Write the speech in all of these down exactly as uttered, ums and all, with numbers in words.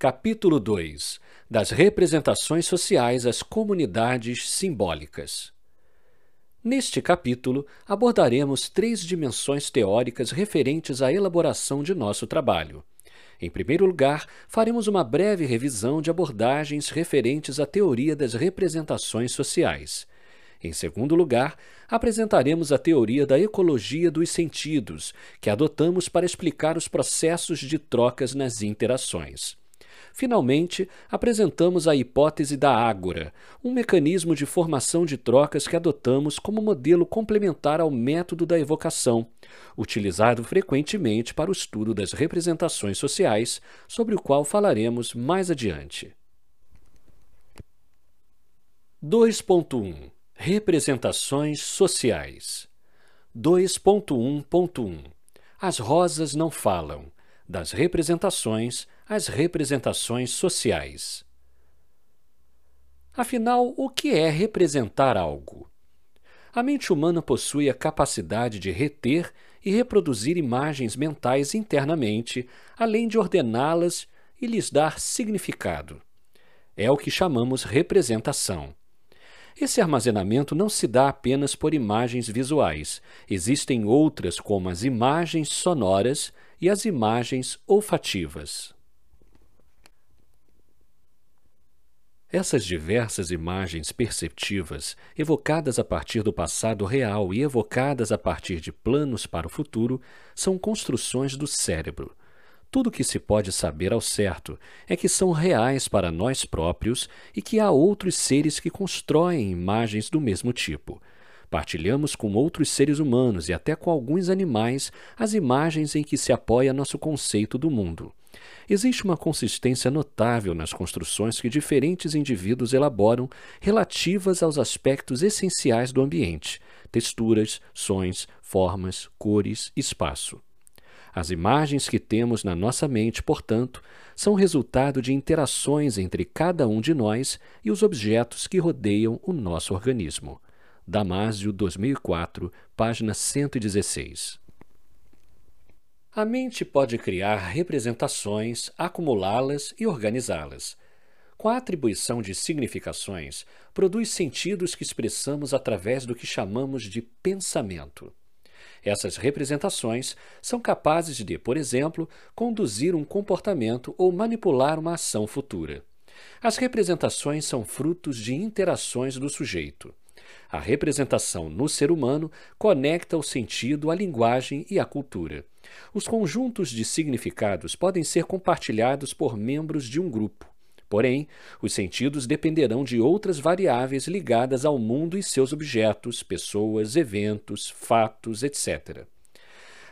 Capítulo dois. Das representações sociais às comunidades simbólicas. Neste capítulo, abordaremos três dimensões teóricas referentes à elaboração de nosso trabalho. Em primeiro lugar, faremos uma breve revisão de abordagens referentes à teoria das representações sociais. Em segundo lugar, apresentaremos a teoria da ecologia dos sentidos, que adotamos para explicar os processos de trocas nas interações. Finalmente, apresentamos a hipótese da ágora, um mecanismo de formação de trocas que adotamos como modelo complementar ao método da evocação, utilizado frequentemente para o estudo das representações sociais, sobre o qual falaremos mais adiante. dois ponto um Representações sociais. Dois ponto um ponto um As rosas não falam. Das representações às representações sociais. Afinal, o que é representar algo? A mente humana possui a capacidade de reter e reproduzir imagens mentais internamente, além de ordená-las e lhes dar significado. É o que chamamos representação. Esse armazenamento não se dá apenas por imagens visuais. Existem outras, como as imagens sonoras e as imagens olfativas. Essas diversas imagens perceptivas, evocadas a partir do passado real e evocadas a partir de planos para o futuro, são construções do cérebro. Tudo o que se pode saber ao certo é que são reais para nós próprios e que há outros seres que constroem imagens do mesmo tipo. Partilhamos com outros seres humanos e até com alguns animais as imagens em que se apoia nosso conceito do mundo. Existe uma consistência notável nas construções que diferentes indivíduos elaboram relativas aos aspectos essenciais do ambiente: texturas, sons, formas, cores, espaço. As imagens que temos na nossa mente, portanto, são resultado de interações entre cada um de nós e os objetos que rodeiam o nosso organismo. Damásio, dois mil e quatro, página cento e dezesseis. A mente pode criar representações, acumulá-las e organizá-las. Com a atribuição de significações, produz sentidos que expressamos através do que chamamos de pensamento. Essas representações são capazes de, por exemplo, conduzir um comportamento ou manipular uma ação futura. As representações são frutos de interações do sujeito. A representação no ser humano conecta o sentido à linguagem e à cultura. Os conjuntos de significados podem ser compartilhados por membros de um grupo. Porém, os sentidos dependerão de outras variáveis ligadas ao mundo e seus objetos, pessoas, eventos, fatos, etcétera.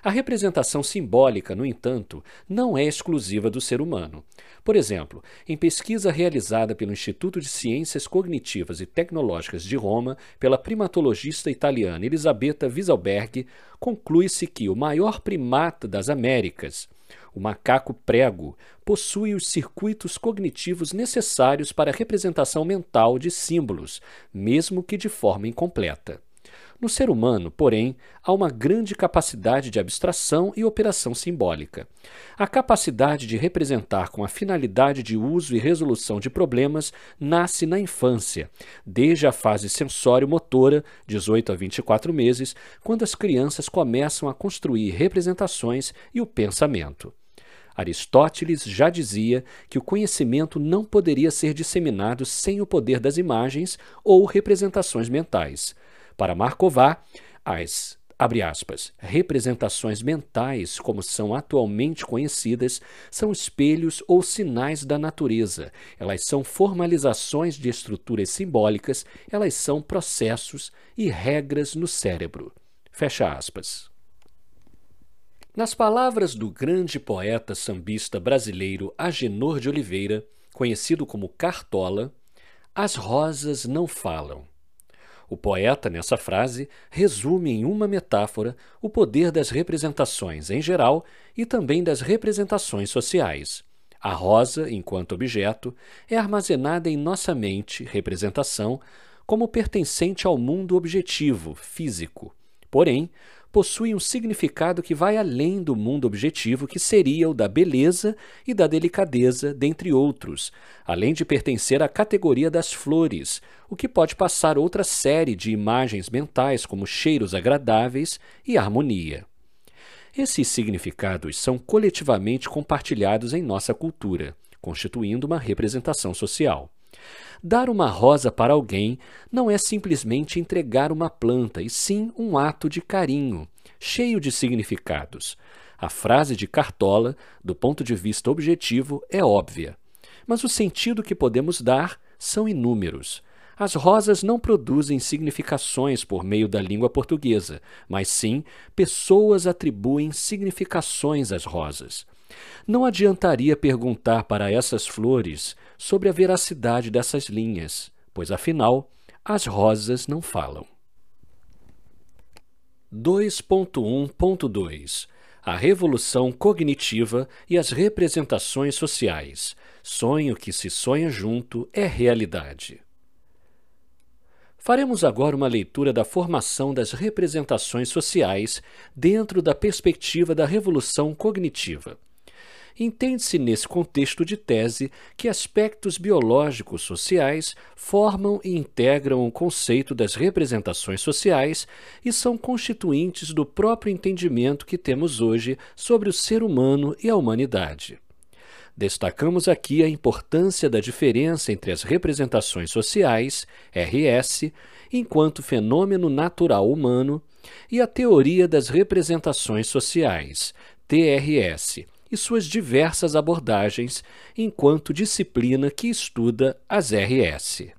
A representação simbólica, no entanto, não é exclusiva do ser humano. Por exemplo, em pesquisa realizada pelo Instituto de Ciências Cognitivas e Tecnológicas de Roma, pela primatologista italiana Elisabetta Visalberghi, conclui-se que o maior primata das Américas, o macaco prego, possui os circuitos cognitivos necessários para a representação mental de símbolos, mesmo que de forma incompleta. No ser humano, porém, há uma grande capacidade de abstração e operação simbólica. A capacidade de representar com a finalidade de uso e resolução de problemas nasce na infância, desde a fase sensório-motora, dezoito a vinte e quatro meses, quando as crianças começam a construir representações e o pensamento. Aristóteles já dizia que o conhecimento não poderia ser disseminado sem o poder das imagens ou representações mentais. Para Marková, as, abre aspas, representações mentais, como são atualmente conhecidas, são espelhos ou sinais da natureza. Elas são formalizações de estruturas simbólicas, elas são processos e regras no cérebro. Fecha aspas. Nas palavras do grande poeta sambista brasileiro Agenor de Oliveira, conhecido como Cartola, as rosas não falam. O poeta, nessa frase, resume em uma metáfora o poder das representações em geral e também das representações sociais. A rosa, enquanto objeto, é armazenada em nossa mente, representação, como pertencente ao mundo objetivo, físico. Porém, possui um significado que vai além do mundo objetivo, que seria o da beleza e da delicadeza, dentre outros, além de pertencer à categoria das flores, o que pode passar outra série de imagens mentais como cheiros agradáveis e harmonia. Esses significados são coletivamente compartilhados em nossa cultura, constituindo uma representação social. Dar uma rosa para alguém não é simplesmente entregar uma planta, e sim um ato de carinho, cheio de significados. A frase de Cartola, do ponto de vista objetivo, é óbvia, mas o sentido que podemos dar são inúmeros. As rosas não produzem significações por meio da língua portuguesa, mas sim pessoas atribuem significações às rosas. Não adiantaria perguntar para essas flores sobre a veracidade dessas linhas, pois, afinal, as rosas não falam. dois ponto um ponto dois A revolução cognitiva e as representações sociais. Sonho que se sonha junto é realidade. Faremos agora uma leitura da formação das representações sociais dentro da perspectiva da revolução cognitiva. Entende-se nesse contexto de tese que aspectos biológicos sociais formam e integram o conceito das representações sociais e são constituintes do próprio entendimento que temos hoje sobre o ser humano e a humanidade. Destacamos aqui a importância da diferença entre as representações sociais, R S, enquanto fenômeno natural humano, e a teoria das representações sociais, T R S, e suas diversas abordagens, enquanto disciplina que estuda as R S.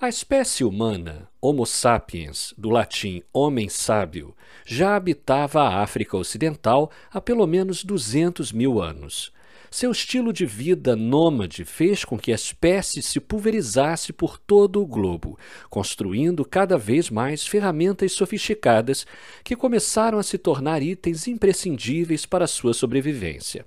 A espécie humana, Homo sapiens, do latim homem sábio, já habitava a África Ocidental há pelo menos duzentos mil anos. Seu estilo de vida nômade fez com que a espécie se pulverizasse por todo o globo, construindo cada vez mais ferramentas sofisticadas que começaram a se tornar itens imprescindíveis para sua sobrevivência.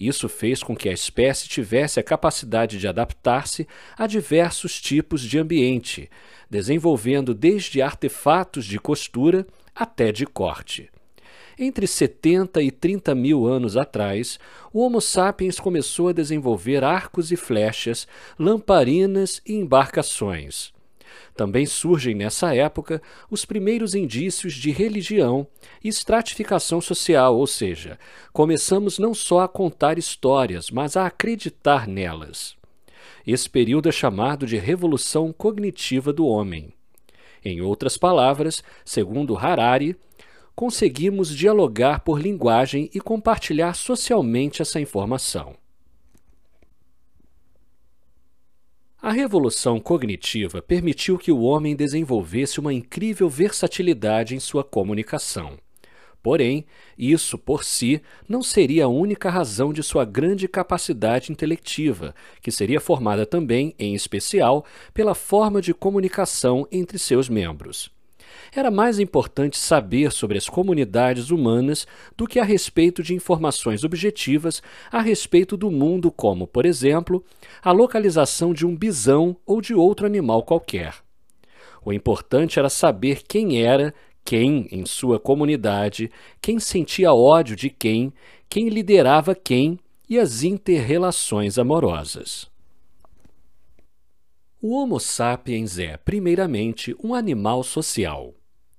Isso fez com que a espécie tivesse a capacidade de adaptar-se a diversos tipos de ambiente, desenvolvendo desde artefatos de costura até de corte. Entre setenta e trinta mil anos atrás, o Homo sapiens começou a desenvolver arcos e flechas, lamparinas e embarcações. Também surgem nessa época os primeiros indícios de religião e estratificação social, ou seja, começamos não só a contar histórias, mas a acreditar nelas. Esse período é chamado de revolução cognitiva do homem. Em outras palavras, segundo Harari, conseguimos dialogar por linguagem e compartilhar socialmente essa informação. A revolução cognitiva permitiu que o homem desenvolvesse uma incrível versatilidade em sua comunicação. Porém, isso por si não seria a única razão de sua grande capacidade intelectiva, que seria formada também, em especial, pela forma de comunicação entre seus membros. Era mais importante saber sobre as comunidades humanas do que a respeito de informações objetivas a respeito do mundo, como, por exemplo, a localização de um bisão ou de outro animal qualquer. O importante era saber quem era, quem em sua comunidade, quem sentia ódio de quem, quem liderava quem e as inter-relações amorosas. O Homo sapiens é, primeiramente, um animal social.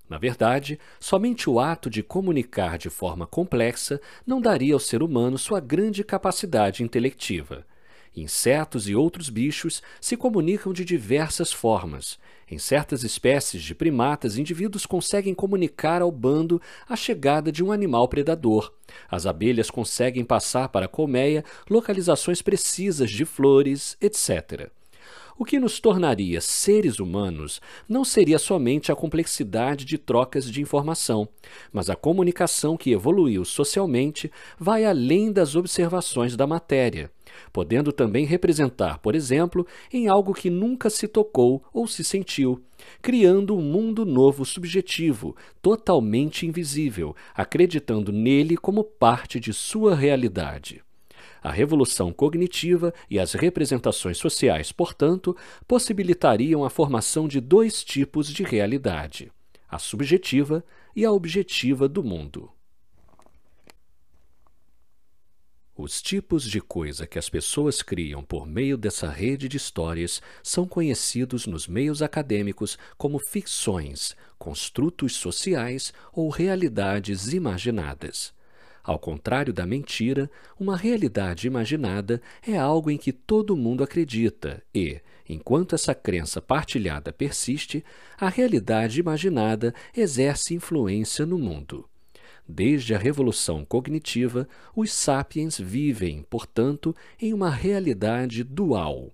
Na verdade, somente o ato de comunicar de forma complexa não daria ao ser humano sua grande capacidade intelectiva. Insetos e outros bichos se comunicam de diversas formas. Em certas espécies de primatas, indivíduos conseguem comunicar ao bando a chegada de um animal predador. As abelhas conseguem passar para a colmeia localizações precisas de flores, etcétera. O que nos tornaria seres humanos não seria somente a complexidade de trocas de informação, mas a comunicação que evoluiu socialmente vai além das observações da matéria, podendo também representar, por exemplo, em algo que nunca se tocou ou se sentiu, criando um mundo novo subjetivo, totalmente invisível, acreditando nele como parte de sua realidade. A revolução cognitiva e as representações sociais, portanto, possibilitariam a formação de dois tipos de realidade, a subjetiva e a objetiva do mundo. Os tipos de coisa que as pessoas criam por meio dessa rede de histórias são conhecidos nos meios acadêmicos como ficções, construtos sociais ou realidades imaginadas. Ao contrário da mentira, uma realidade imaginada é algo em que todo mundo acredita e, enquanto essa crença partilhada persiste, a realidade imaginada exerce influência no mundo. Desde a Revolução Cognitiva, os sapiens vivem, portanto, em uma realidade dual.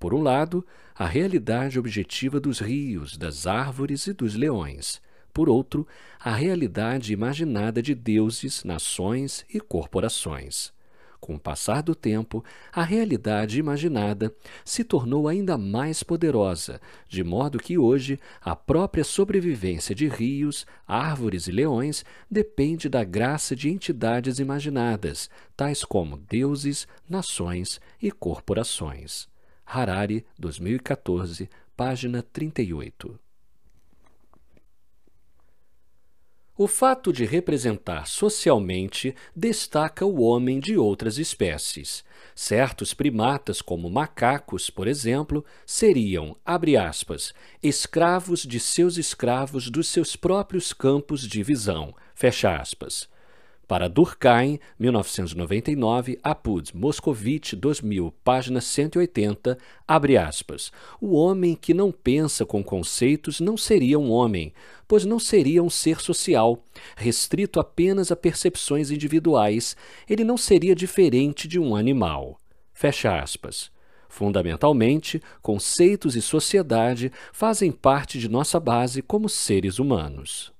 Por um lado, a realidade objetiva dos rios, das árvores e dos leões. Por outro, a realidade imaginada de deuses, nações e corporações. Com o passar do tempo, a realidade imaginada se tornou ainda mais poderosa, de modo que hoje a própria sobrevivência de rios, árvores e leões depende da graça de entidades imaginadas, tais como deuses, nações e corporações. Harari, dois mil e quatorze, página trinta e oito. O fato de representar socialmente destaca o homem de outras espécies. Certos primatas, como macacos, por exemplo, seriam, abre aspas, escravos de seus escravos dos seus próprios campos de visão, fecha aspas. Para Durkheim, mil novecentos e noventa e nove, Apud, Moscovitch, dois mil, página cento e oitenta, abre aspas, o homem que não pensa com conceitos não seria um homem, pois não seria um ser social, restrito apenas a percepções individuais, ele não seria diferente de um animal. Fecha aspas. Fundamentalmente, conceitos e sociedade fazem parte de nossa base como seres humanos.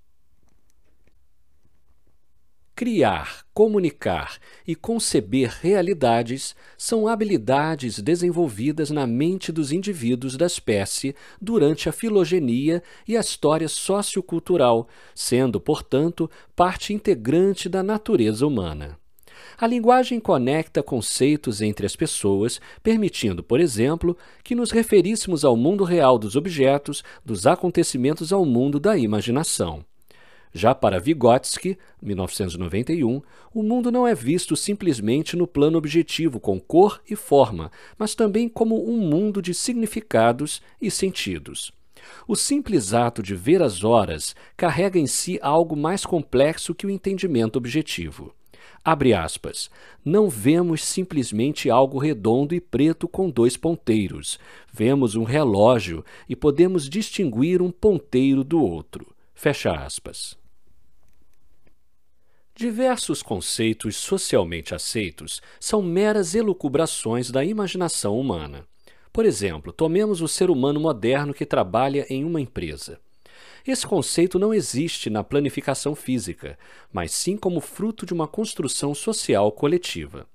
Criar, comunicar e conceber realidades são habilidades desenvolvidas na mente dos indivíduos da espécie durante a filogenia e a história sociocultural, sendo, portanto, parte integrante da natureza humana. A linguagem conecta conceitos entre as pessoas, permitindo, por exemplo, que nos referíssemos ao mundo real dos objetos, dos acontecimentos ao mundo da imaginação. Já para Vygotsky, mil novecentos e noventa e um, o mundo não é visto simplesmente no plano objetivo com cor e forma, mas também como um mundo de significados e sentidos. O simples ato de ver as horas carrega em si algo mais complexo que o entendimento objetivo. Abre aspas, não vemos simplesmente algo redondo e preto com dois ponteiros. Vemos um relógio e podemos distinguir um ponteiro do outro. Fecha aspas. Diversos conceitos socialmente aceitos são meras elucubrações da imaginação humana. Por exemplo, tomemos o ser humano moderno que trabalha em uma empresa. Esse conceito não existe na planificação física, mas sim como fruto de uma construção social coletiva.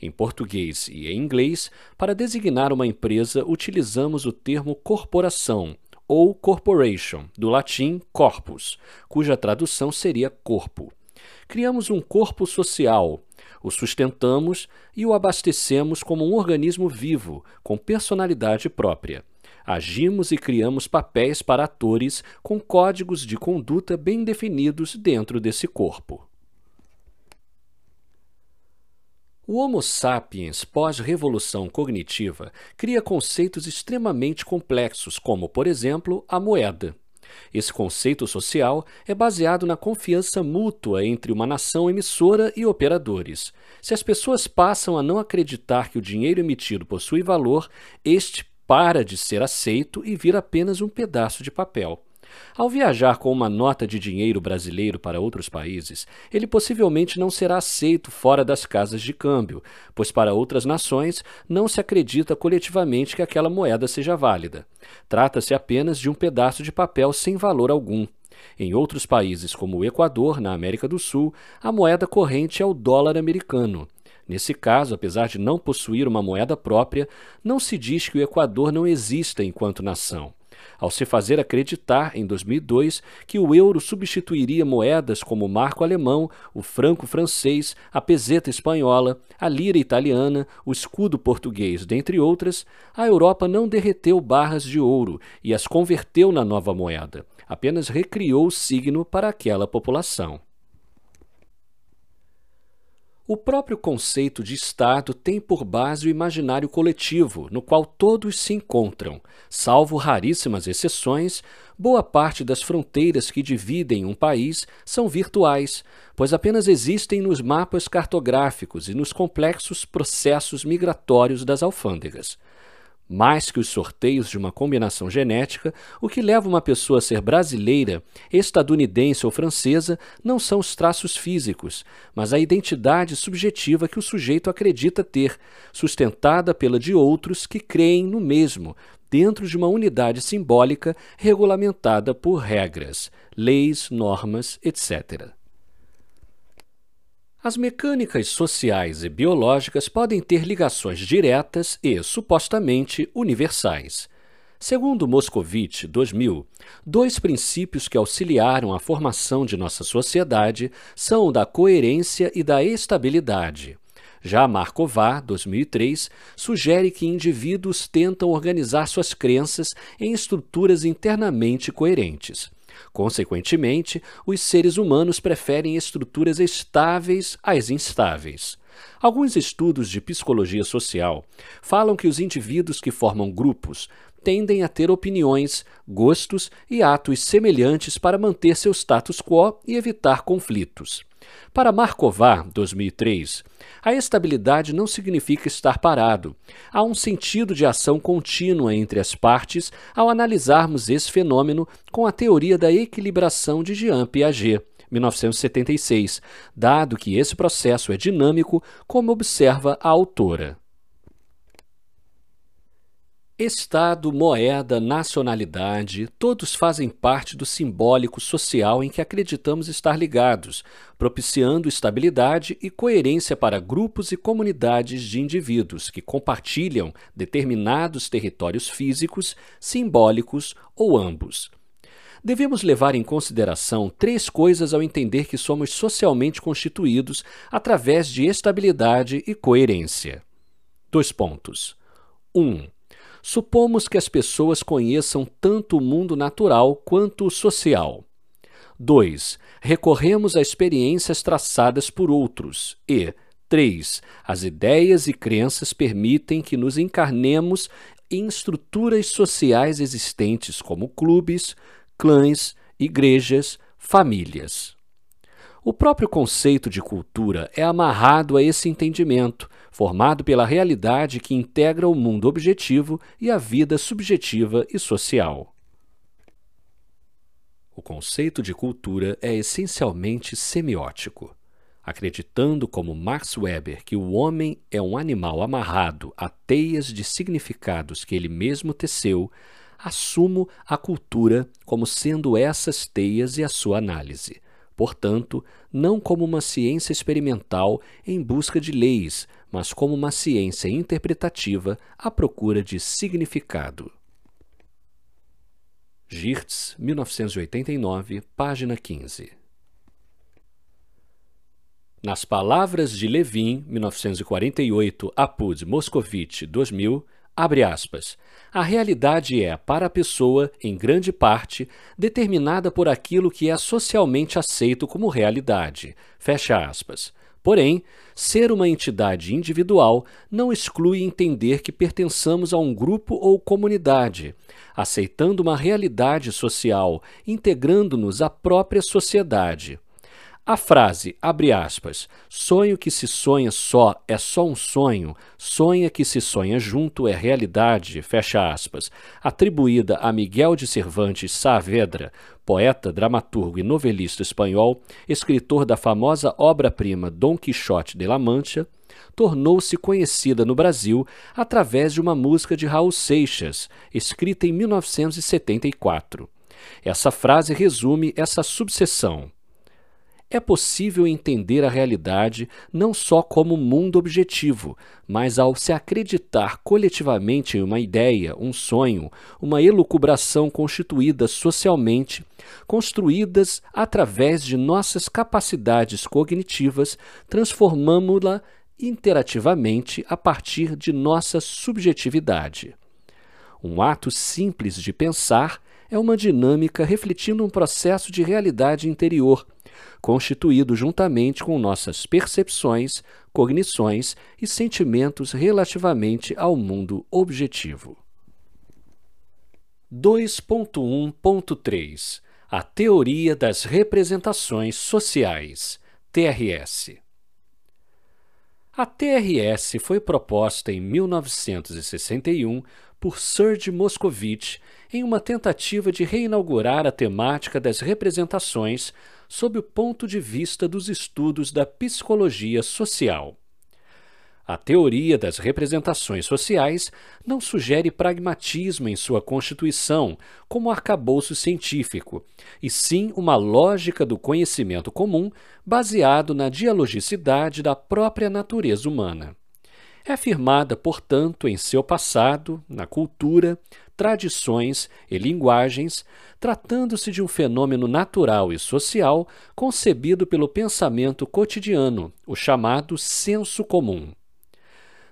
Em português e em inglês, para designar uma empresa, utilizamos o termo corporação, ou corporation, do latim corpus, cuja tradução seria corpo. Criamos um corpo social, o sustentamos e o abastecemos como um organismo vivo, com personalidade própria. Agimos e criamos papéis para atores com códigos de conduta bem definidos dentro desse corpo. O Homo sapiens pós-revolução cognitiva cria conceitos extremamente complexos, como, por exemplo, a moeda. Esse conceito social é baseado na confiança mútua entre uma nação emissora e operadores. Se as pessoas passam a não acreditar que o dinheiro emitido possui valor, este para de ser aceito e vira apenas um pedaço de papel. Ao viajar com uma nota de dinheiro brasileiro para outros países, ele possivelmente não será aceito fora das casas de câmbio, pois para outras nações não se acredita coletivamente que aquela moeda seja válida. Trata-se apenas de um pedaço de papel sem valor algum. Em outros países, como o Equador, na América do Sul, a moeda corrente é o dólar americano. Nesse caso, apesar de não possuir uma moeda própria, não se diz que o Equador não exista enquanto nação. ao se fazer acreditar, em dois mil e dois, que o euro substituiria moedas como o marco alemão, o franco francês, a peseta espanhola, a lira italiana, o escudo português, dentre outras, a Europa não derreteu barras de ouro e as converteu na nova moeda, apenas recriou o signo para aquela população. O próprio conceito de Estado tem por base o imaginário coletivo, no qual todos se encontram. Salvo raríssimas exceções, boa parte das fronteiras que dividem um país são virtuais, pois apenas existem nos mapas cartográficos e nos complexos processos migratórios das alfândegas. Mais que os sorteios de uma combinação genética, o que leva uma pessoa a ser brasileira, estadunidense ou francesa não são os traços físicos, mas a identidade subjetiva que o sujeito acredita ter, sustentada pela de outros que creem no mesmo, dentro de uma unidade simbólica regulamentada por regras, leis, normas, etcétera. As mecânicas sociais e biológicas podem ter ligações diretas e, supostamente, universais. Segundo Moscovitch, dois mil, dois princípios que auxiliaram a formação de nossa sociedade são o da coerência e da estabilidade. Já Marková, dois mil e três, sugere que indivíduos tentam organizar suas crenças em estruturas internamente coerentes. Consequentemente, os seres humanos preferem estruturas estáveis às instáveis. Alguns estudos de psicologia social falam que os indivíduos que formam grupos tendem a ter opiniões, gostos e atos semelhantes para manter seu status quo e evitar conflitos. Para Marková, dois mil e três, a estabilidade não significa estar parado. Há um sentido de ação contínua entre as partes ao analisarmos esse fenômeno com a teoria da equilibração de Jean Piaget, mil novecentos e setenta e seis, dado que esse processo é dinâmico, como observa a autora. Estado, moeda, nacionalidade, todos fazem parte do simbólico social em que acreditamos estar ligados, propiciando estabilidade e coerência para grupos e comunidades de indivíduos que compartilham determinados territórios físicos, simbólicos ou ambos. Devemos levar em consideração três coisas ao entender que somos socialmente constituídos através de estabilidade e coerência. Dois pontos. um. Supomos que as pessoas conheçam tanto o mundo natural quanto o social. dois. Recorremos a experiências traçadas por outros. E três. As ideias e crenças permitem que nos encarnemos em estruturas sociais existentes como clubes, clãs, igrejas, famílias. O próprio conceito de cultura é amarrado a esse entendimento, formado pela realidade que integra o mundo objetivo e a vida subjetiva e social. O conceito de cultura é essencialmente semiótico. Acreditando, como Max Weber, que o homem é um animal amarrado a teias de significados que ele mesmo teceu, assumo a cultura como sendo essas teias e a sua análise. Portanto, não como uma ciência experimental em busca de leis, mas como uma ciência interpretativa à procura de significado. Geertz, mil novecentos e oitenta e nove, página quinze. Nas palavras de Levin, mil novecentos e quarenta e oito, Apud, Moscovitch, dois mil, abre aspas, a realidade é, para a pessoa, em grande parte, determinada por aquilo que é socialmente aceito como realidade, fecha aspas. Porém, ser uma entidade individual não exclui entender que pertençamos a um grupo ou comunidade, aceitando uma realidade social, integrando-nos à própria sociedade. A frase, abre aspas, sonho que se sonha só é só um sonho, sonha que se sonha junto é realidade, fecha aspas, atribuída a Miguel de Cervantes Saavedra, poeta, dramaturgo e novelista espanhol, escritor da famosa obra-prima Dom Quixote de la Mancha, tornou-se conhecida no Brasil através de uma música de Raul Seixas, escrita em mil novecentos e setenta e quatro. Essa frase resume essa subseção. É possível entender a realidade não só como mundo objetivo, mas ao se acreditar coletivamente em uma ideia, um sonho, uma elucubração constituída socialmente, construídas através de nossas capacidades cognitivas, transformamo-la interativamente a partir de nossa subjetividade. Um ato simples de pensar é uma dinâmica refletindo um processo de realidade interior, constituído juntamente com nossas percepções, cognições e sentimentos relativamente ao mundo objetivo. dois ponto um ponto três – A Teoria das Representações Sociais, T R S. A T R S foi proposta em mil novecentos e sessenta e um por Serge Moscovici em uma tentativa de reinaugurar a temática das representações sob o ponto de vista dos estudos da psicologia social. A teoria das representações sociais não sugere pragmatismo em sua constituição, como arcabouço científico, e sim uma lógica do conhecimento comum baseado na dialogicidade da própria natureza humana. É afirmada, portanto, em seu passado, na cultura, tradições e linguagens, tratando-se de um fenômeno natural e social concebido pelo pensamento cotidiano, o chamado senso comum.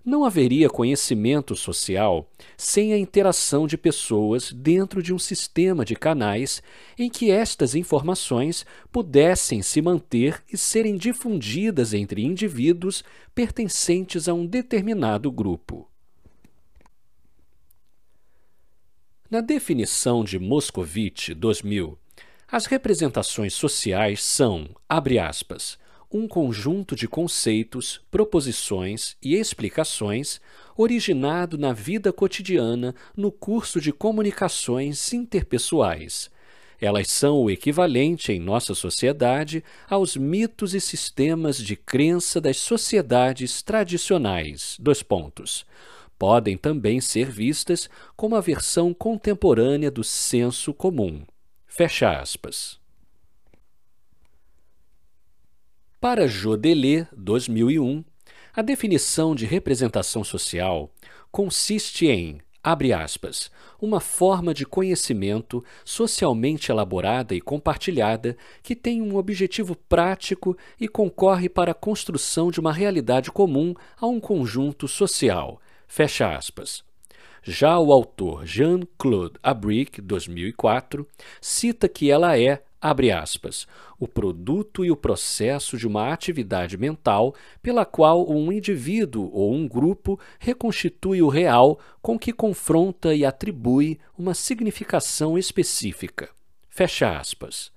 Não haveria conhecimento social sem a interação de pessoas dentro de um sistema de canais em que estas informações pudessem se manter e serem difundidas entre indivíduos pertencentes a um determinado grupo. Na definição de Moscovitch, dois mil, as representações sociais são, abre aspas, um conjunto de conceitos, proposições e explicações originado na vida cotidiana no curso de comunicações interpessoais. Elas são o equivalente em nossa sociedade aos mitos e sistemas de crença das sociedades tradicionais, dois pontos. Podem também ser vistas como a versão contemporânea do senso comum, fecha aspas. Para Jodelet, dois mil e um, a definição de representação social consiste em, abre aspas, uma forma de conhecimento socialmente elaborada e compartilhada que tem um objetivo prático e concorre para a construção de uma realidade comum a um conjunto social, fecha aspas. Já o autor Jean-Claude Abric, dois mil e quatro, cita que ela é, abre aspas, o produto e o processo de uma atividade mental pela qual um indivíduo ou um grupo reconstitui o real com que confronta e atribui uma significação específica. Fecha aspas.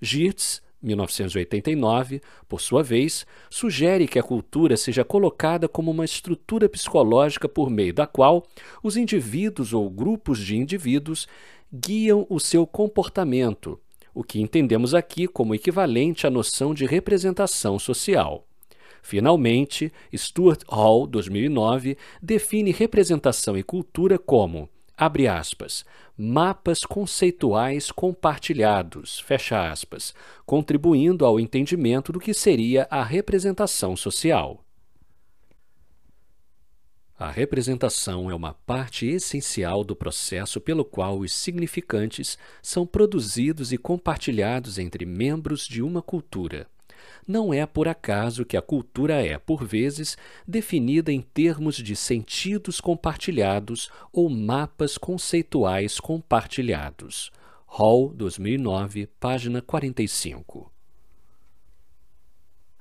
Geertz, mil novecentos e oitenta e nove, por sua vez, sugere que a cultura seja colocada como uma estrutura psicológica por meio da qual os indivíduos ou grupos de indivíduos guiam o seu comportamento, o que entendemos aqui como equivalente à noção de representação social. Finalmente, Stuart Hall, dois mil e nove, define representação e cultura como, abre aspas, mapas conceituais compartilhados, fecha aspas, contribuindo ao entendimento do que seria a representação social. A representação é uma parte essencial do processo pelo qual os significantes são produzidos e compartilhados entre membros de uma cultura. Não é por acaso que a cultura é, por vezes, definida em termos de sentidos compartilhados ou mapas conceituais compartilhados. Hall, dois mil e nove, página quarenta e cinco.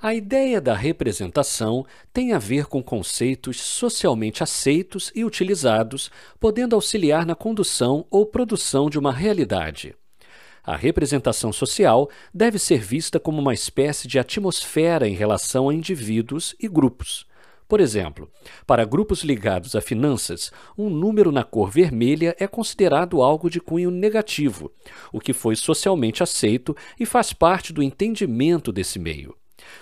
A ideia da representação tem a ver com conceitos socialmente aceitos e utilizados, podendo auxiliar na condução ou produção de uma realidade. A representação social deve ser vista como uma espécie de atmosfera em relação a indivíduos e grupos. Por exemplo, para grupos ligados a finanças, um número na cor vermelha é considerado algo de cunho negativo, o que foi socialmente aceito e faz parte do entendimento desse meio.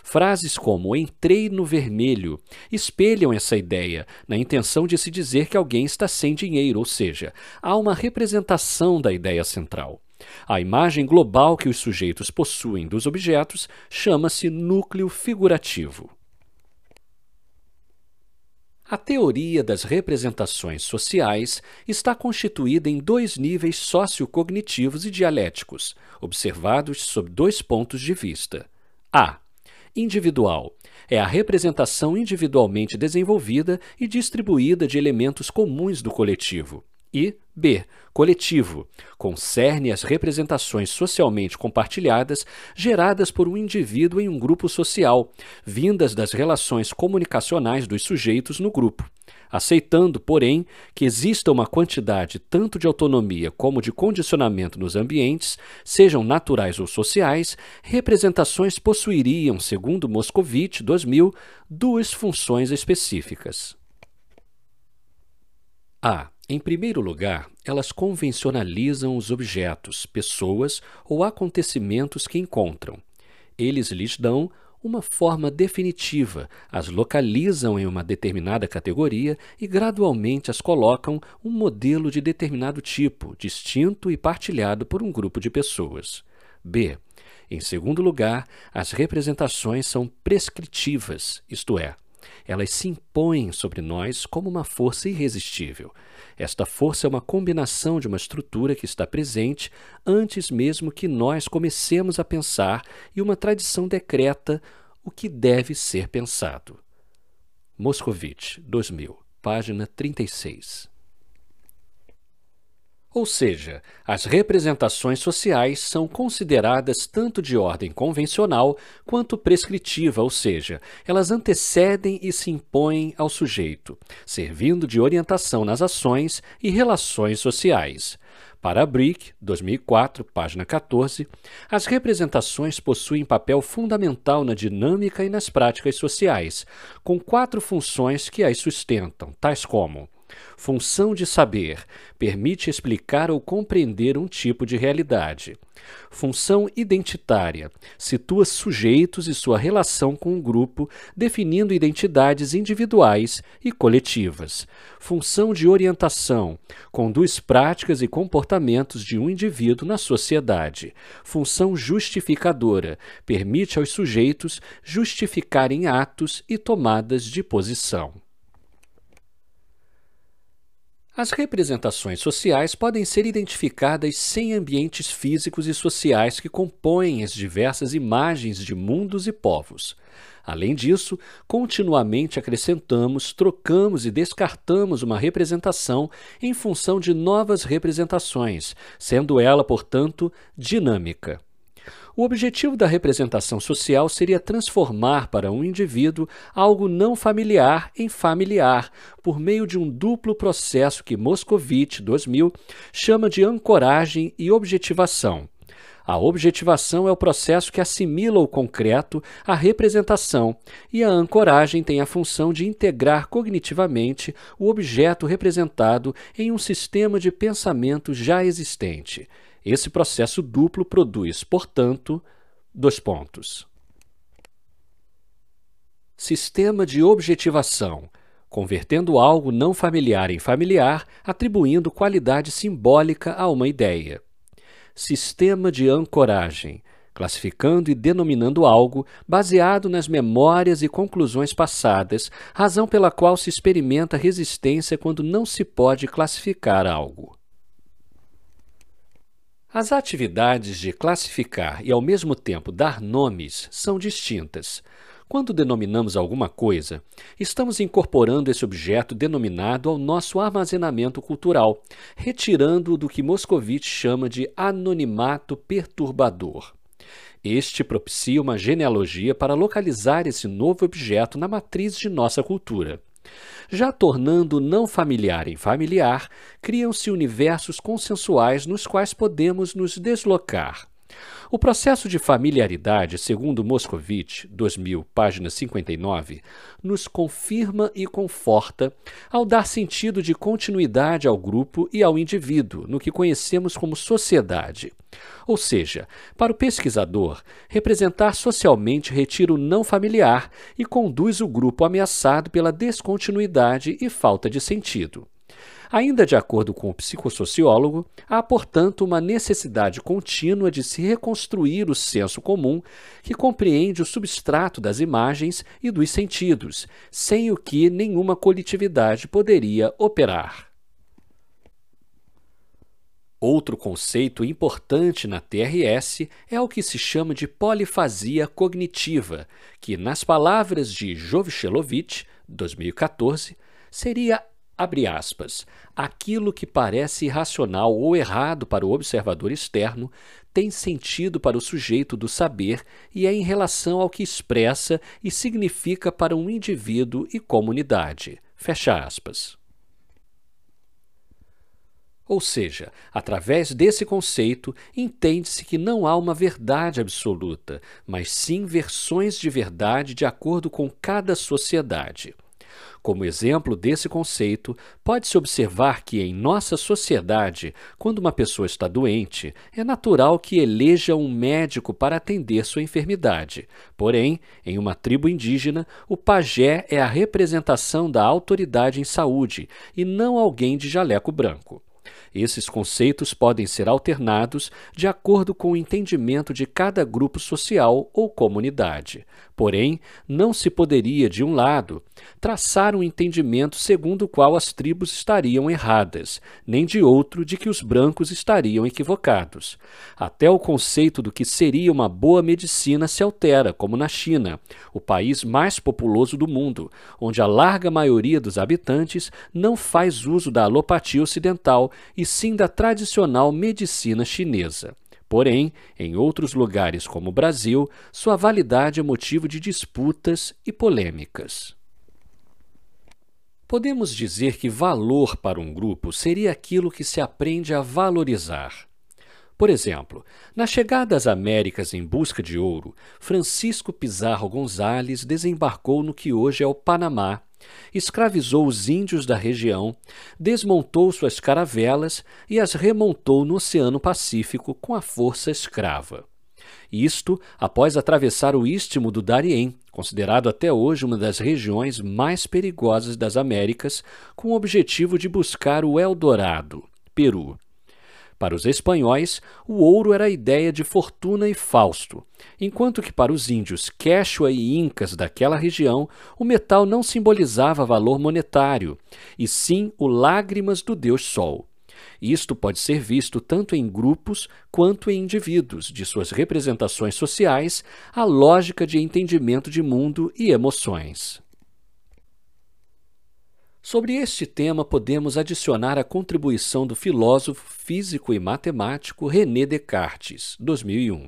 Frases como "entrei no vermelho" espelham essa ideia, na intenção de se dizer que alguém está sem dinheiro, ou seja, há uma representação da ideia central. A imagem global que os sujeitos possuem dos objetos chama-se núcleo figurativo. A teoria das representações sociais está constituída em dois níveis sociocognitivos e dialéticos, observados sob dois pontos de vista. A. Individual. É a representação individualmente desenvolvida e distribuída de elementos comuns do coletivo. E B. Coletivo. Concerne as representações socialmente compartilhadas geradas por um indivíduo em um grupo social, vindas das relações comunicacionais dos sujeitos no grupo, aceitando, porém, que exista uma quantidade tanto de autonomia como de condicionamento nos ambientes, sejam naturais ou sociais, representações possuiriam, segundo Moscovitch, dois mil, duas funções específicas. A. Em primeiro lugar, elas convencionalizam os objetos, pessoas ou acontecimentos que encontram. Eles lhes dão uma forma definitiva, as localizam em uma determinada categoria e gradualmente as colocam um modelo de determinado tipo, distinto e partilhado por um grupo de pessoas. B. Em segundo lugar, as representações são prescritivas, isto é, elas se impõem sobre nós como uma força irresistível. Esta força é uma combinação de uma estrutura que está presente antes mesmo que nós comecemos a pensar e uma tradição decreta o que deve ser pensado. Moscovitch, dois mil, página trinta e seis. Ou seja, as representações sociais são consideradas tanto de ordem convencional quanto prescritiva, ou seja, elas antecedem e se impõem ao sujeito, servindo de orientação nas ações e relações sociais. Para Abric, dois mil e quatro, página quatorze, as representações possuem papel fundamental na dinâmica e nas práticas sociais, com quatro funções que as sustentam, tais como: função de saber, permite explicar ou compreender um tipo de realidade. Função identitária, situa sujeitos e sua relação com o grupo, definindo identidades individuais e coletivas. Função de orientação, conduz práticas e comportamentos de um indivíduo na sociedade. Função justificadora, permite aos sujeitos justificarem atos e tomadas de posição. As representações sociais podem ser identificadas sem ambientes físicos e sociais que compõem as diversas imagens de mundos e povos. Além disso, continuamente acrescentamos, trocamos e descartamos uma representação em função de novas representações, sendo ela, portanto, dinâmica. O objetivo da representação social seria transformar para um indivíduo algo não familiar em familiar, por meio de um duplo processo que Moscovitch, dois mil, chama de ancoragem e objetivação. A objetivação é o processo que assimila o concreto à representação, e a ancoragem tem a função de integrar cognitivamente o objeto representado em um sistema de pensamento já existente. Esse processo duplo produz, portanto, dois pontos. Sistema de objetivação, convertendo algo não familiar em familiar, atribuindo qualidade simbólica a uma ideia. Sistema de ancoragem, classificando e denominando algo baseado nas memórias e conclusões passadas, razão pela qual se experimenta resistência quando não se pode classificar algo. As atividades de classificar e, ao mesmo tempo, dar nomes são distintas. Quando denominamos alguma coisa, estamos incorporando esse objeto denominado ao nosso armazenamento cultural, retirando-o do que Moscovitch chama de anonimato perturbador. Este propicia uma genealogia para localizar esse novo objeto na matriz de nossa cultura. Já tornando não familiar em familiar, criam-se universos consensuais nos quais podemos nos deslocar. O processo de familiaridade, segundo Moscovitch, dois mil, página cinquenta e nove, nos confirma e conforta ao dar sentido de continuidade ao grupo e ao indivíduo, no que conhecemos como sociedade. Ou seja, para o pesquisador, representar socialmente retira o não familiar e conduz o grupo ameaçado pela descontinuidade e falta de sentido. Ainda de acordo com o psicossociólogo, há, portanto, uma necessidade contínua de se reconstruir o senso comum que compreende o substrato das imagens e dos sentidos, sem o que nenhuma coletividade poderia operar. Outro conceito importante na T R S é o que se chama de polifasia cognitiva, que, nas palavras de Jovchelovitch, dois mil e quatorze, seria, abre aspas, aquilo que parece irracional ou errado para o observador externo tem sentido para o sujeito do saber e é em relação ao que expressa e significa para um indivíduo e comunidade, fecha aspas. Ou seja, através desse conceito, entende-se que não há uma verdade absoluta, mas sim versões de verdade de acordo com cada sociedade. Como exemplo desse conceito, pode-se observar que em nossa sociedade, quando uma pessoa está doente, é natural que eleja um médico para atender sua enfermidade. Porém, em uma tribo indígena, o pajé é a representação da autoridade em saúde e não alguém de jaleco branco. Esses conceitos podem ser alternados de acordo com o entendimento de cada grupo social ou comunidade. Porém, não se poderia, de um lado, traçar um entendimento segundo o qual as tribos estariam erradas, nem de outro de que os brancos estariam equivocados. Até o conceito do que seria uma boa medicina se altera, como na China, o país mais populoso do mundo, onde a larga maioria dos habitantes não faz uso da alopatia ocidental e sim da tradicional medicina chinesa. Porém, em outros lugares como o Brasil, sua validade é motivo de disputas e polêmicas. Podemos dizer que valor para um grupo seria aquilo que se aprende a valorizar. Por exemplo, na chegada às Américas em busca de ouro, Francisco Pizarro Gonzales desembarcou no que hoje é o Panamá, escravizou os índios da região, desmontou suas caravelas e as remontou no Oceano Pacífico com a força escrava. Isto após atravessar o Istmo do Dariém, considerado até hoje uma das regiões mais perigosas das Américas, com o objetivo de buscar o Eldorado, Peru. Para os espanhóis, o ouro era a ideia de Fortuna e Fausto, enquanto que para os índios Quechua e Incas daquela região, o metal não simbolizava valor monetário, e sim o lágrimas do Deus Sol. Isto pode ser visto tanto em grupos quanto em indivíduos, de suas representações sociais, à lógica de entendimento de mundo e emoções. Sobre este tema, podemos adicionar a contribuição do filósofo, físico e matemático René Descartes, dois mil e um.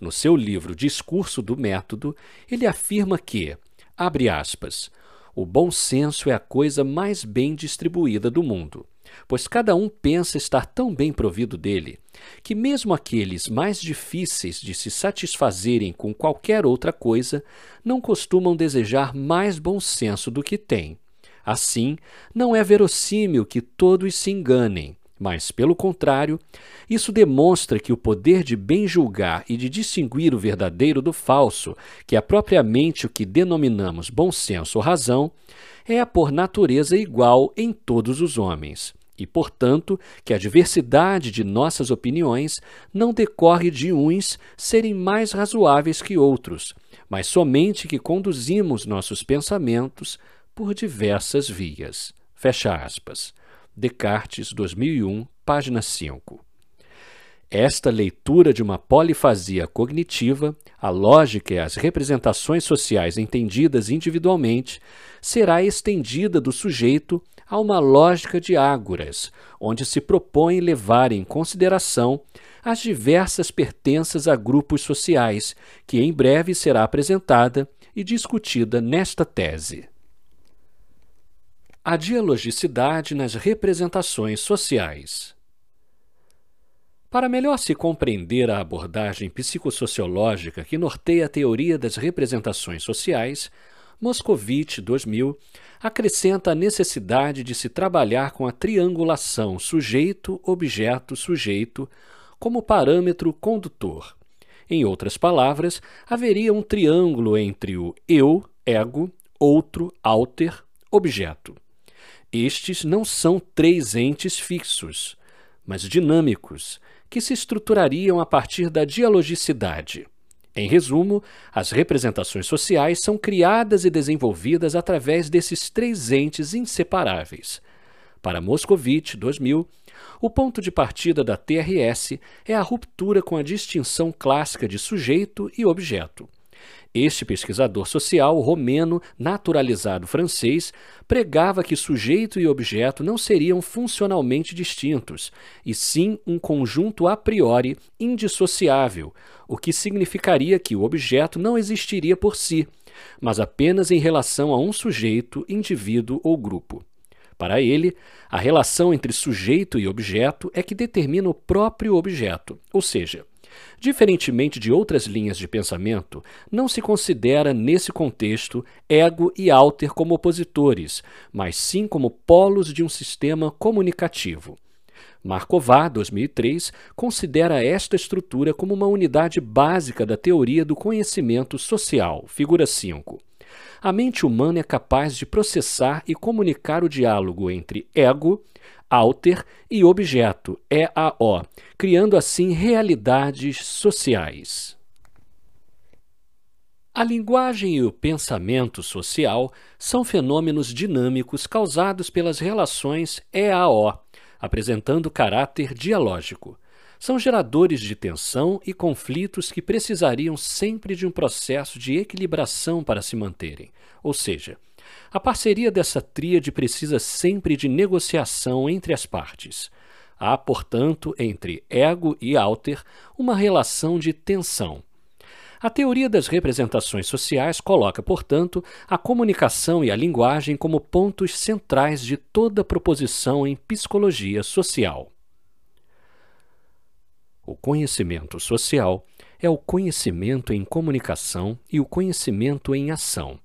No seu livro Discurso do Método, ele afirma que, abre aspas, o bom senso é a coisa mais bem distribuída do mundo, pois cada um pensa estar tão bem provido dele, que mesmo aqueles mais difíceis de se satisfazerem com qualquer outra coisa, não costumam desejar mais bom senso do que têm. Assim, não é verossímil que todos se enganem, mas, pelo contrário, isso demonstra que o poder de bem julgar e de distinguir o verdadeiro do falso, que é propriamente o que denominamos bom senso ou razão, é por natureza igual em todos os homens, e, portanto, que a diversidade de nossas opiniões não decorre de uns serem mais razoáveis que outros, mas somente que conduzimos nossos pensamentos por diversas vias, fecha aspas, Descartes, dois mil e um, página cinco. Esta leitura de uma polifasia cognitiva, a lógica e as representações sociais entendidas individualmente, será estendida do sujeito a uma lógica de ágoras, onde se propõe levar em consideração as diversas pertenças a grupos sociais, que em breve será apresentada e discutida nesta tese. A dialogicidade nas representações sociais. Para melhor se compreender a abordagem psicossociológica que norteia a teoria das representações sociais, Moscovitch, dois mil, acrescenta a necessidade de se trabalhar com a triangulação sujeito-objeto-sujeito como parâmetro condutor. Em outras palavras, haveria um triângulo entre o eu, ego, outro, alter, objeto. Estes não são três entes fixos, mas dinâmicos, que se estruturariam a partir da dialogicidade. Em resumo, as representações sociais são criadas e desenvolvidas através desses três entes inseparáveis. Para Moscovitch, dois mil, o ponto de partida da T R S é a ruptura com a distinção clássica de sujeito e objeto. Este pesquisador social romeno, naturalizado francês, pregava que sujeito e objeto não seriam funcionalmente distintos, e sim um conjunto a priori indissociável, o que significaria que o objeto não existiria por si, mas apenas em relação a um sujeito, indivíduo ou grupo. Para ele, a relação entre sujeito e objeto é que determina o próprio objeto, ou seja, diferentemente de outras linhas de pensamento, não se considera, nesse contexto, ego e alter como opositores, mas sim como polos de um sistema comunicativo. Marková, dois mil e três, considera esta estrutura como uma unidade básica da teoria do conhecimento social, figura cinco. A mente humana é capaz de processar e comunicar o diálogo entre ego, alter e objeto, E A O, criando assim realidades sociais. A linguagem e o pensamento social são fenômenos dinâmicos causados pelas relações E A O, apresentando caráter dialógico. São geradores de tensão e conflitos que precisariam sempre de um processo de equilibração para se manterem, ou seja, a parceria dessa tríade precisa sempre de negociação entre as partes. Há, portanto, entre ego e alter, uma relação de tensão. A teoria das representações sociais coloca, portanto, a comunicação e a linguagem como pontos centrais de toda proposição em psicologia social. O conhecimento social é o conhecimento em comunicação e o conhecimento em ação.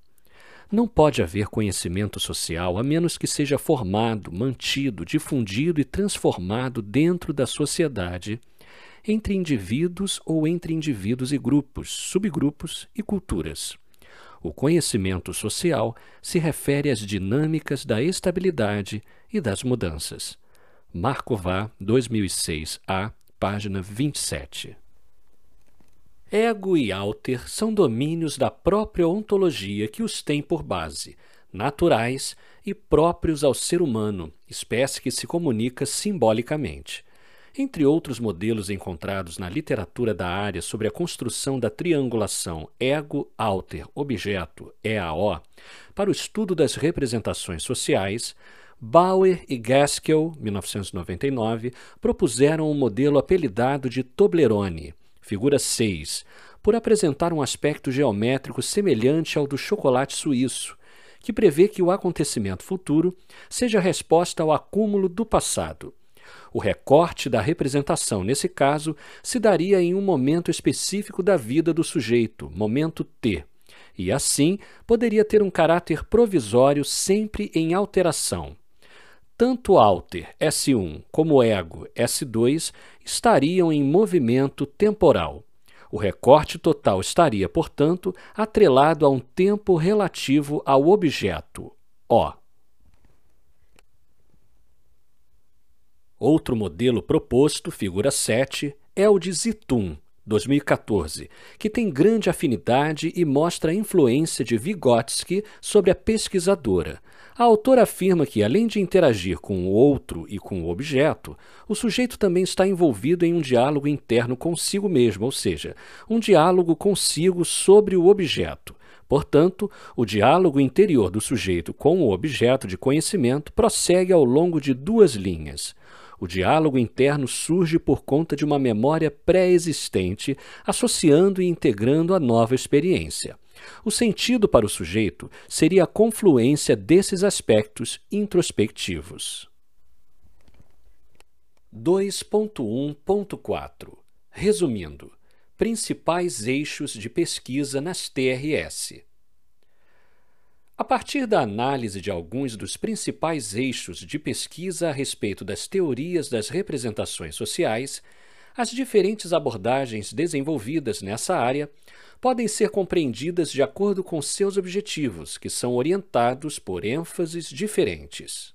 Não pode haver conhecimento social a menos que seja formado, mantido, difundido e transformado dentro da sociedade, entre indivíduos ou entre indivíduos e grupos, subgrupos e culturas. O conhecimento social se refere às dinâmicas da estabilidade e das mudanças. Marková, dois mil e seis A, página vinte e sete. Ego e alter são domínios da própria ontologia que os tem por base, naturais e próprios ao ser humano, espécie que se comunica simbolicamente. Entre outros modelos encontrados na literatura da área sobre a construção da triangulação ego-alter-objeto, E A O, para o estudo das representações sociais, Bauer e Gaskell, mil novecentos e noventa e nove, propuseram um modelo apelidado de Toblerone, figura seis, por apresentar um aspecto geométrico semelhante ao do chocolate suíço, que prevê que o acontecimento futuro seja resposta ao acúmulo do passado. O recorte da representação, nesse caso, se daria em um momento específico da vida do sujeito, momento T, e assim poderia ter um caráter provisório sempre em alteração. Tanto alter, S um, como ego, S dois, estariam em movimento temporal. O recorte total estaria, portanto, atrelado a um tempo relativo ao objeto, O. Outro modelo proposto, figura sete, é o de Zitun, dois mil e quatorze, que tem grande afinidade e mostra a influência de Vygotsky sobre a pesquisadora. A autora afirma que, além de interagir com o outro e com o objeto, o sujeito também está envolvido em um diálogo interno consigo mesmo, ou seja, um diálogo consigo sobre o objeto. Portanto, o diálogo interior do sujeito com o objeto de conhecimento prossegue ao longo de duas linhas. O diálogo interno surge por conta de uma memória pré-existente, associando e integrando a nova experiência. O sentido para o sujeito seria a confluência desses aspectos introspectivos. dois ponto um ponto quatro. Resumindo, principais eixos de pesquisa nas T R S. A partir da análise de alguns dos principais eixos de pesquisa a respeito das teorias das representações sociais, as diferentes abordagens desenvolvidas nessa área podem ser compreendidas de acordo com seus objetivos, que são orientados por ênfases diferentes.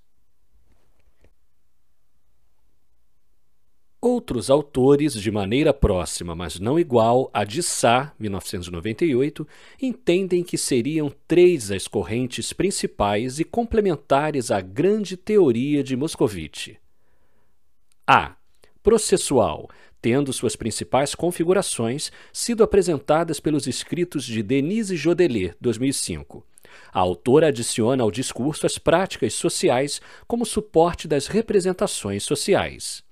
Outros autores, de maneira próxima, mas não igual, a de Sá, mil novecentos e noventa e oito, entendem que seriam três as correntes principais e complementares à grande teoria de Moscovitch. A. Processual, tendo suas principais configurações sido apresentadas pelos escritos de Denise Jodelet, dois mil e cinco. A autora adiciona ao discurso as práticas sociais como suporte das representações sociais.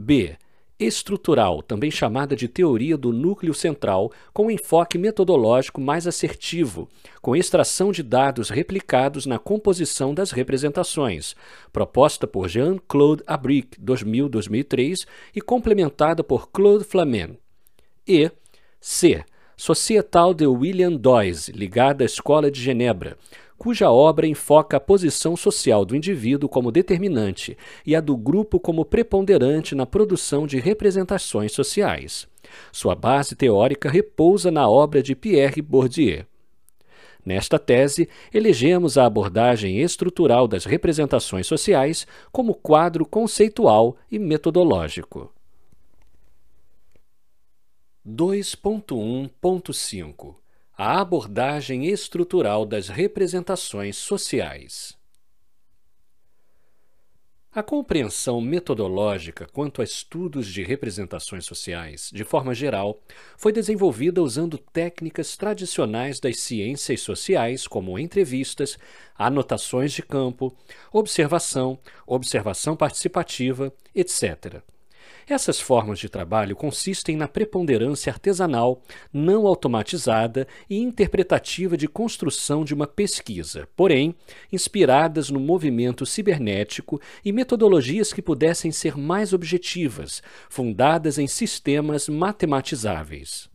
B. Estrutural, também chamada de teoria do núcleo central, com enfoque metodológico mais assertivo, com extração de dados replicados na composição das representações, proposta por Jean-Claude Abric, dois mil a dois mil e três, e complementada por Claude Flament. E. C. Societal de William Dawes, ligada à Escola de Genebra, cuja obra enfoca a posição social do indivíduo como determinante e a do grupo como preponderante na produção de representações sociais. Sua base teórica repousa na obra de Pierre Bourdieu. Nesta tese, elegemos a abordagem estrutural das representações sociais como quadro conceitual e metodológico. dois ponto um ponto cinco A abordagem estrutural das representações sociais. A compreensão metodológica quanto a estudos de representações sociais, de forma geral, foi desenvolvida usando técnicas tradicionais das ciências sociais, como entrevistas, anotações de campo, observação, observação participativa, etcétera. Essas formas de trabalho consistem na preponderância artesanal, não automatizada e interpretativa de construção de uma pesquisa, porém, inspiradas no movimento cibernético e metodologias que pudessem ser mais objetivas, fundadas em sistemas matematizáveis.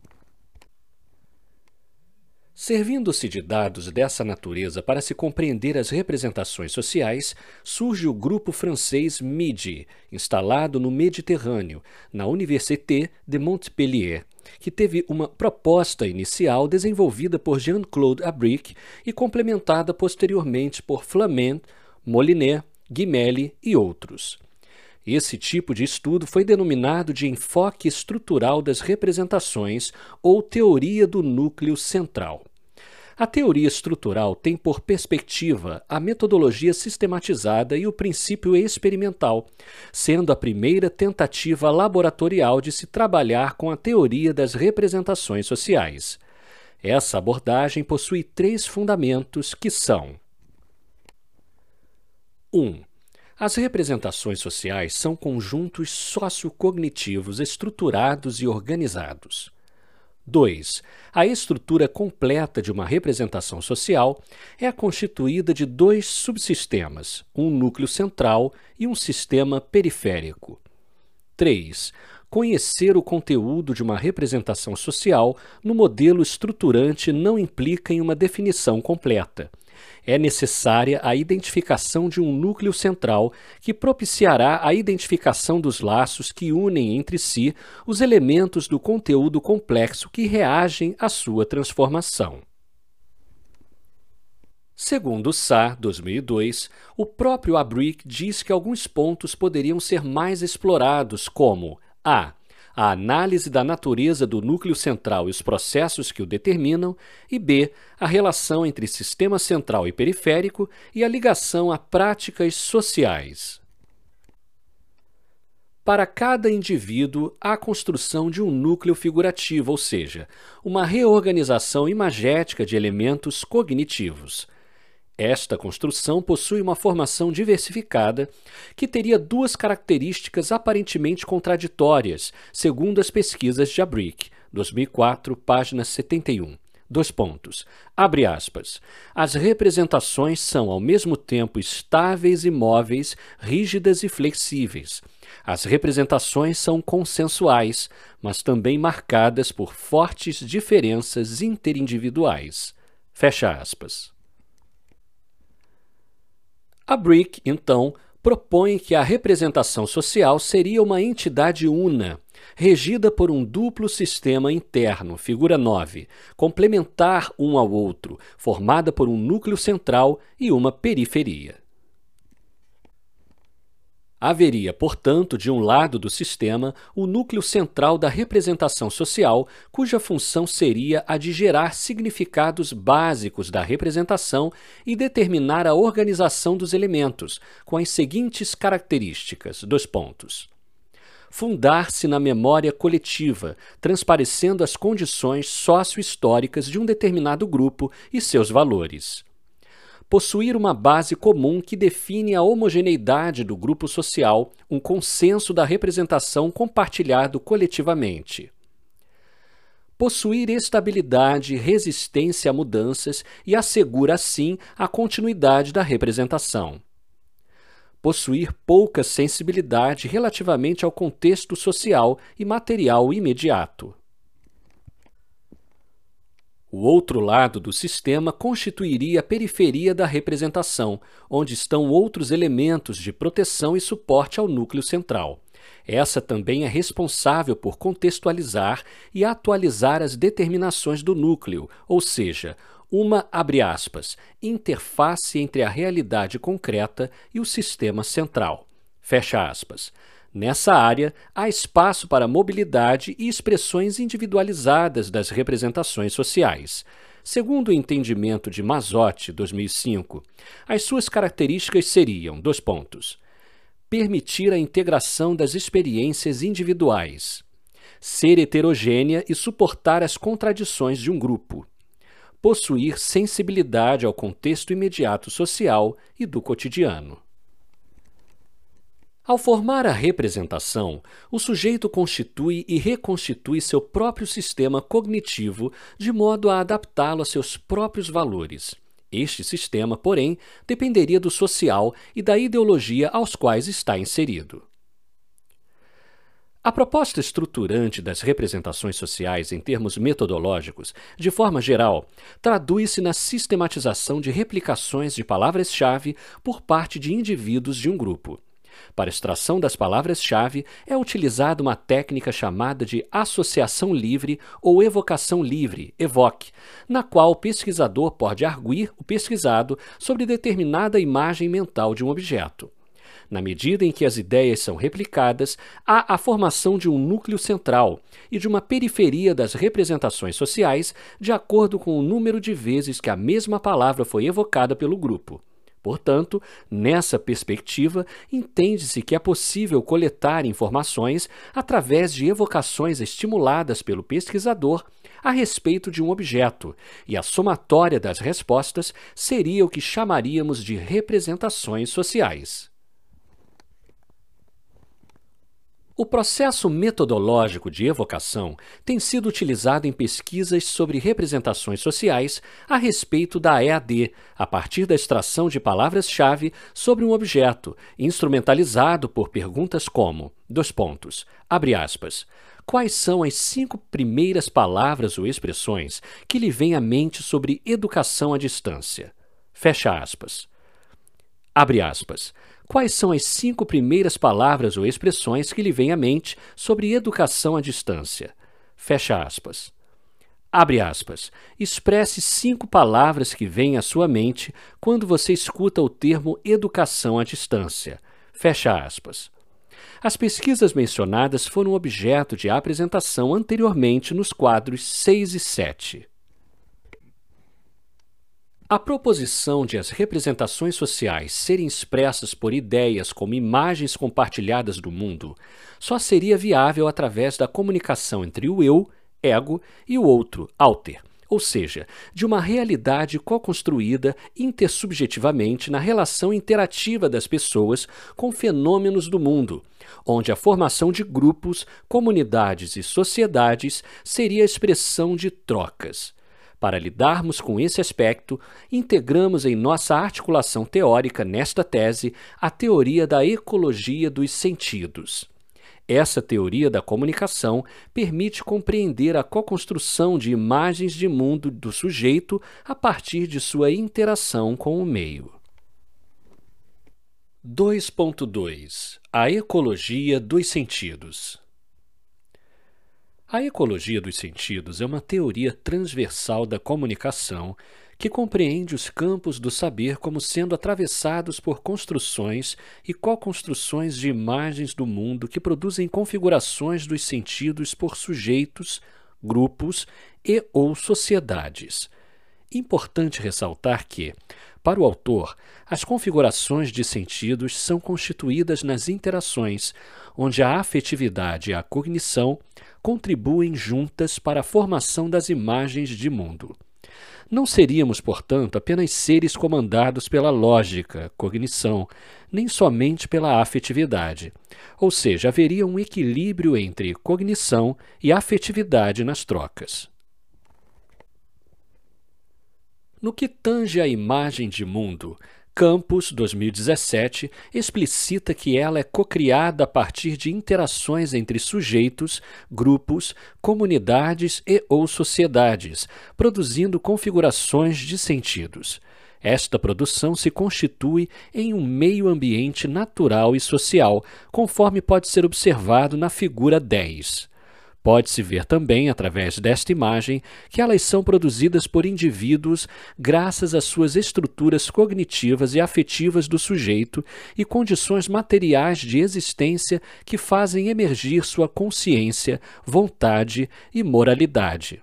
Servindo-se de dados dessa natureza para se compreender as representações sociais, surge o grupo francês MIDI, instalado no Mediterrâneo, na Université de Montpellier, que teve uma proposta inicial desenvolvida por Jean-Claude Abric e complementada posteriormente por Flament, Molinet, Guimelli e outros. Esse tipo de estudo foi denominado de enfoque estrutural das representações ou teoria do núcleo central. A teoria estrutural tem por perspectiva a metodologia sistematizada e o princípio experimental, sendo a primeira tentativa laboratorial de se trabalhar com a teoria das representações sociais. Essa abordagem possui três fundamentos que são: um. As representações sociais são conjuntos sociocognitivos estruturados e organizados. dois. A estrutura completa de uma representação social é constituída de dois subsistemas, um núcleo central e um sistema periférico. três. Conhecer o conteúdo de uma representação social no modelo estruturante não implica em uma definição completa. É necessária a identificação de um núcleo central que propiciará a identificação dos laços que unem entre si os elementos do conteúdo complexo que reagem à sua transformação. Segundo Sá, dois mil e dois, o próprio Abric diz que alguns pontos poderiam ser mais explorados, como a. a análise da natureza do núcleo central e os processos que o determinam, e b. a relação entre sistema central e periférico e a ligação a práticas sociais. Para cada indivíduo, há a construção de um núcleo figurativo, ou seja, uma reorganização imagética de elementos cognitivos. Esta construção possui uma formação diversificada que teria duas características aparentemente contraditórias, segundo as pesquisas de Abric, dois mil e quatro, página setenta e um. Dois pontos. Abre aspas. As representações são ao mesmo tempo estáveis e móveis, rígidas e flexíveis. As representações são consensuais, mas também marcadas por fortes diferenças interindividuais. Fecha aspas. Abric, então, propõe que a representação social seria uma entidade una, regida por um duplo sistema interno, figura nove, complementar um ao outro, formada por um núcleo central e uma periferia. Haveria, portanto, de um lado do sistema, o núcleo central da representação social, cuja função seria a de gerar significados básicos da representação e determinar a organização dos elementos, com as seguintes características, dois pontos. Fundar-se na memória coletiva, transparecendo as condições sócio-históricas de um determinado grupo e seus valores. Possuir uma base comum que define a homogeneidade do grupo social, um consenso da representação compartilhado coletivamente. Possuir estabilidade e resistência a mudanças e assegura, assim, a continuidade da representação. Possuir pouca sensibilidade relativamente ao contexto social e material imediato. O outro lado do sistema constituiria a periferia da representação, onde estão outros elementos de proteção e suporte ao núcleo central. Essa também é responsável por contextualizar e atualizar as determinações do núcleo, ou seja, uma, abre aspas, interface entre a realidade concreta e o sistema central, fecha aspas. Nessa área, há espaço para mobilidade e expressões individualizadas das representações sociais. Segundo o entendimento de Masotti, dois mil e cinco, as suas características seriam, dois pontos, permitir a integração das experiências individuais, ser heterogênea e suportar as contradições de um grupo, possuir sensibilidade ao contexto imediato social e do cotidiano. Ao formar a representação, o sujeito constitui e reconstitui seu próprio sistema cognitivo de modo a adaptá-lo a seus próprios valores. Este sistema, porém, dependeria do social e da ideologia aos quais está inserido. A proposta estruturante das representações sociais em termos metodológicos, de forma geral, traduz-se na sistematização de replicações de palavras-chave por parte de indivíduos de um grupo. Para extração das palavras-chave, é utilizada uma técnica chamada de associação livre ou evocação livre, evoque, na qual o pesquisador pode arguir o pesquisado sobre determinada imagem mental de um objeto. Na medida em que as ideias são replicadas, há a formação de um núcleo central e de uma periferia das representações sociais de acordo com o número de vezes que a mesma palavra foi evocada pelo grupo. Portanto, nessa perspectiva, entende-se que é possível coletar informações através de evocações estimuladas pelo pesquisador a respeito de um objeto, e a somatória das respostas seria o que chamaríamos de representações sociais. O processo metodológico de evocação tem sido utilizado em pesquisas sobre representações sociais a respeito da E A D, a partir da extração de palavras-chave sobre um objeto, instrumentalizado por perguntas como, dois pontos, abre aspas, quais são as cinco primeiras palavras ou expressões que lhe vêm à mente sobre educação à distância? Fecha aspas. Abre aspas. Quais são as cinco primeiras palavras ou expressões que lhe vêm à mente sobre educação à distância? Fecha aspas. Abre aspas. Expresse cinco palavras que vêm à sua mente quando você escuta o termo educação à distância. Fecha aspas. As pesquisas mencionadas foram objeto de apresentação anteriormente nos quadros seis e sete. A proposição de as representações sociais serem expressas por ideias como imagens compartilhadas do mundo só seria viável através da comunicação entre o eu, ego, e o outro, alter, ou seja, de uma realidade co-construída intersubjetivamente na relação interativa das pessoas com fenômenos do mundo, onde a formação de grupos, comunidades e sociedades seria a expressão de trocas. Para lidarmos com esse aspecto, integramos em nossa articulação teórica nesta tese a teoria da ecologia dos sentidos. Essa teoria da comunicação permite compreender a co-construção de imagens de mundo do sujeito a partir de sua interação com o meio. dois ponto dois. A ecologia dos sentidos. A ecologia dos sentidos é uma teoria transversal da comunicação que compreende os campos do saber como sendo atravessados por construções e co-construções de imagens do mundo que produzem configurações dos sentidos por sujeitos, grupos e ou sociedades. Importante ressaltar que, para o autor, as configurações de sentidos são constituídas nas interações, onde a afetividade e a cognição contribuem juntas para a formação das imagens de mundo. Não seríamos, portanto, apenas seres comandados pela lógica, cognição, nem somente pela afetividade. Ou seja, haveria um equilíbrio entre cognição e afetividade nas trocas. No que tange à imagem de mundo, Campos, dois mil e dezessete, explicita que ela é cocriada a partir de interações entre sujeitos, grupos, comunidades e ou sociedades, produzindo configurações de sentidos. Esta produção se constitui em um meio ambiente natural e social, conforme pode ser observado na figura dez. Pode-se ver também, através desta imagem, que elas são produzidas por indivíduos graças às suas estruturas cognitivas e afetivas do sujeito e condições materiais de existência que fazem emergir sua consciência, vontade e moralidade.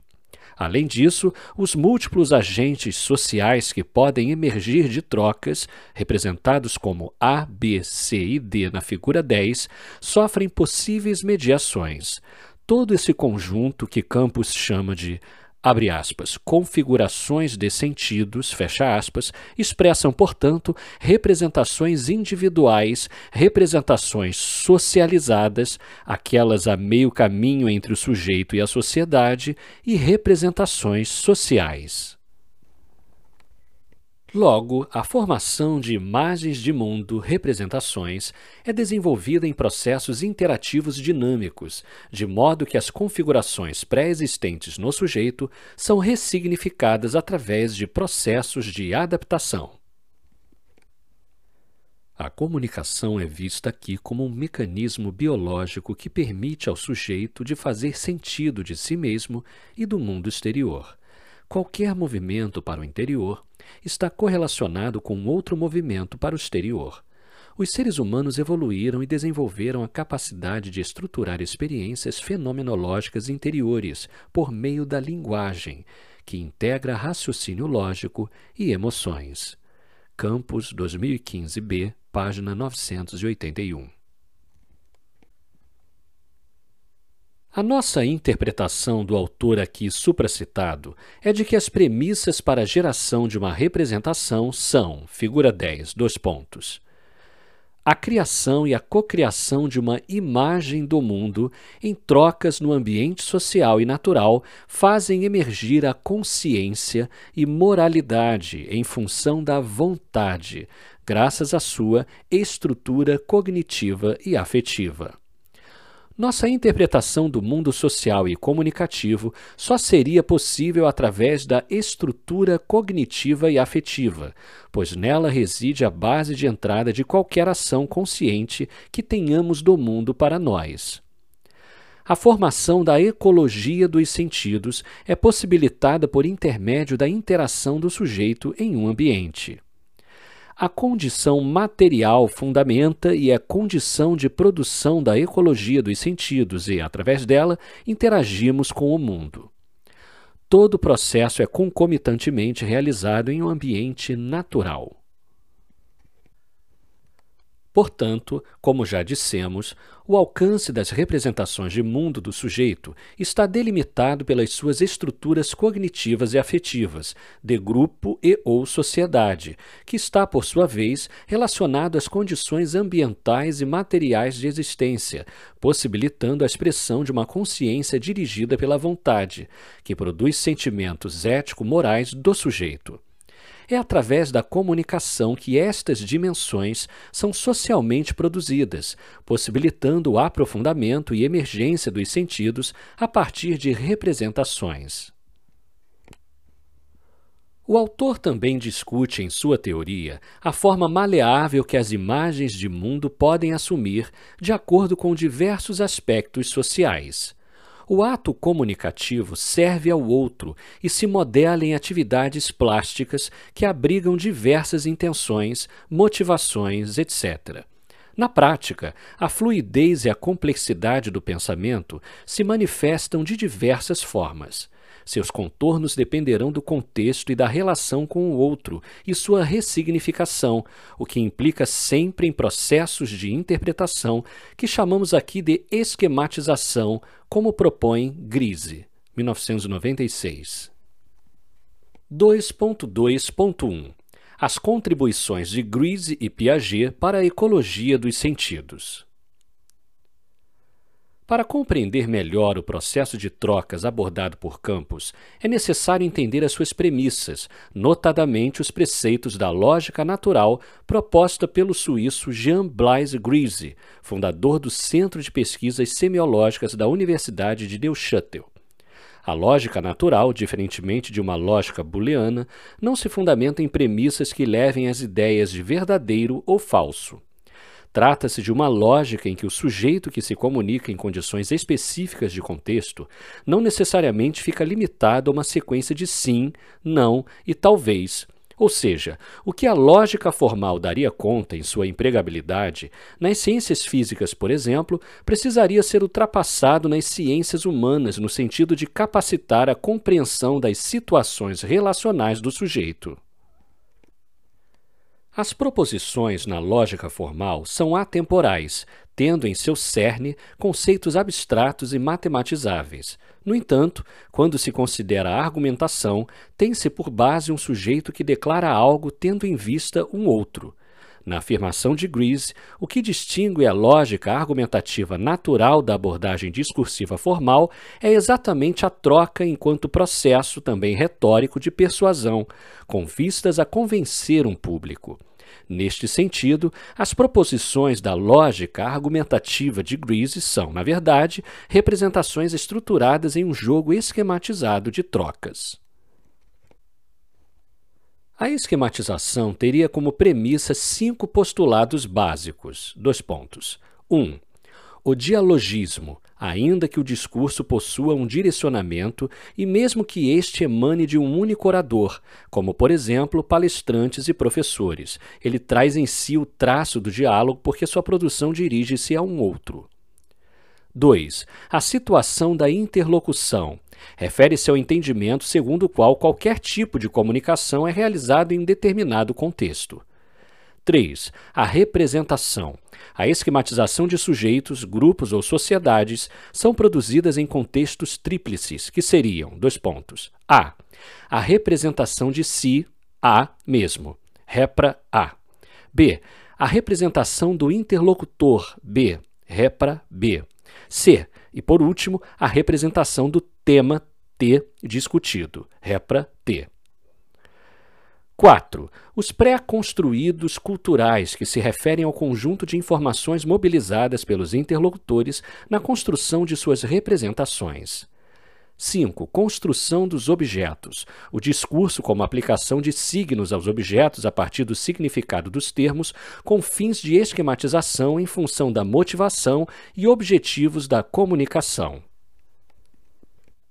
Além disso, os múltiplos agentes sociais que podem emergir de trocas, representados como A, B, C e D na figura dez, sofrem possíveis mediações. Todo esse conjunto que Campos chama de, abre aspas, configurações de sentidos, fecha aspas, expressam, portanto, representações individuais, representações socializadas, aquelas a meio caminho entre o sujeito e a sociedade, e representações sociais. Logo, a formação de imagens de mundo, representações, é desenvolvida em processos interativos dinâmicos, de modo que as configurações pré-existentes no sujeito são ressignificadas através de processos de adaptação. A comunicação é vista aqui como um mecanismo biológico que permite ao sujeito de fazer sentido de si mesmo e do mundo exterior. Qualquer movimento para o interior está correlacionado com outro movimento para o exterior. Os seres humanos evoluíram e desenvolveram a capacidade de estruturar experiências fenomenológicas interiores por meio da linguagem, que integra raciocínio lógico e emoções. Campos, dois mil e quinze B, página novecentos e oitenta e um. A nossa interpretação do autor aqui supracitado é de que as premissas para a geração de uma representação são, figura dez, dois pontos, a criação e a cocriação de uma imagem do mundo em trocas no ambiente social e natural fazem emergir a consciência e moralidade em função da vontade, graças à sua estrutura cognitiva e afetiva. Nossa interpretação do mundo social e comunicativo só seria possível através da estrutura cognitiva e afetiva, pois nela reside a base de entrada de qualquer ação consciente que tenhamos do mundo para nós. A formação da ecologia dos sentidos é possibilitada por intermédio da interação do sujeito em um ambiente. A condição material fundamenta e é condição de produção da ecologia dos sentidos e, através dela, interagimos com o mundo. Todo o processo é concomitantemente realizado em um ambiente natural. Portanto, como já dissemos, o alcance das representações de mundo do sujeito está delimitado pelas suas estruturas cognitivas e afetivas, de grupo e ou sociedade, que está, por sua vez, relacionado às condições ambientais e materiais de existência, possibilitando a expressão de uma consciência dirigida pela vontade, que produz sentimentos ético-morais do sujeito. É através da comunicação que estas dimensões são socialmente produzidas, possibilitando o aprofundamento e emergência dos sentidos a partir de representações. O autor também discute em sua teoria a forma maleável que as imagens de mundo podem assumir de acordo com diversos aspectos sociais. O ato comunicativo serve ao outro e se modela em atividades plásticas que abrigam diversas intenções, motivações, etcétera. Na prática, a fluidez e a complexidade do pensamento se manifestam de diversas formas. Seus contornos dependerão do contexto e da relação com o outro e sua ressignificação, o que implica sempre em processos de interpretação que chamamos aqui de esquematização, como propõe Grice, mil novecentos e noventa e seis. dois ponto dois ponto um As contribuições de Grice e Piaget para a ecologia dos sentidos. Para compreender melhor o processo de trocas abordado por Campos, é necessário entender as suas premissas, notadamente os preceitos da lógica natural proposta pelo suíço Jean-Blaise Grize, fundador do Centro de Pesquisas Semiológicas da Universidade de Neuchâtel. A lógica natural, diferentemente de uma lógica booleana, não se fundamenta em premissas que levem às ideias de verdadeiro ou falso. Trata-se de uma lógica em que o sujeito que se comunica em condições específicas de contexto não necessariamente fica limitado a uma sequência de sim, não e talvez, ou seja, o que a lógica formal daria conta em sua empregabilidade, nas ciências físicas, por exemplo, precisaria ser ultrapassado nas ciências humanas no sentido de capacitar a compreensão das situações relacionais do sujeito. As proposições na lógica formal são atemporais, tendo em seu cerne conceitos abstratos e matematizáveis. No entanto, quando se considera a argumentação, tem-se por base um sujeito que declara algo tendo em vista um outro. Na afirmação de Grice, o que distingue a lógica argumentativa natural da abordagem discursiva formal é exatamente a troca enquanto processo também retórico de persuasão, com vistas a convencer um público. Neste sentido, as proposições da lógica argumentativa de Grice são, na verdade, representações estruturadas em um jogo esquematizado de trocas. A esquematização teria como premissa cinco postulados básicos. Dois pontos. um. O dialogismo, ainda que o discurso possua um direcionamento e mesmo que este emane de um único orador, como, por exemplo, palestrantes e professores, ele traz em si o traço do diálogo porque sua produção dirige-se a um outro. dois. A situação da interlocução. Refere-se ao entendimento segundo o qual qualquer tipo de comunicação é realizado em determinado contexto. três. A representação. A esquematização de sujeitos, grupos ou sociedades são produzidas em contextos tríplices, que seriam, dois pontos, a. A representação de si, a mesmo, repra a. b. A representação do interlocutor, b, repra b. c. E, por último, a representação do tema T discutido, repra T. quatro. Os pré-construídos culturais, que se referem ao conjunto de informações mobilizadas pelos interlocutores na construção de suas representações. cinco. Construção dos objetos. O discurso como aplicação de signos aos objetos a partir do significado dos termos, com fins de esquematização em função da motivação e objetivos da comunicação.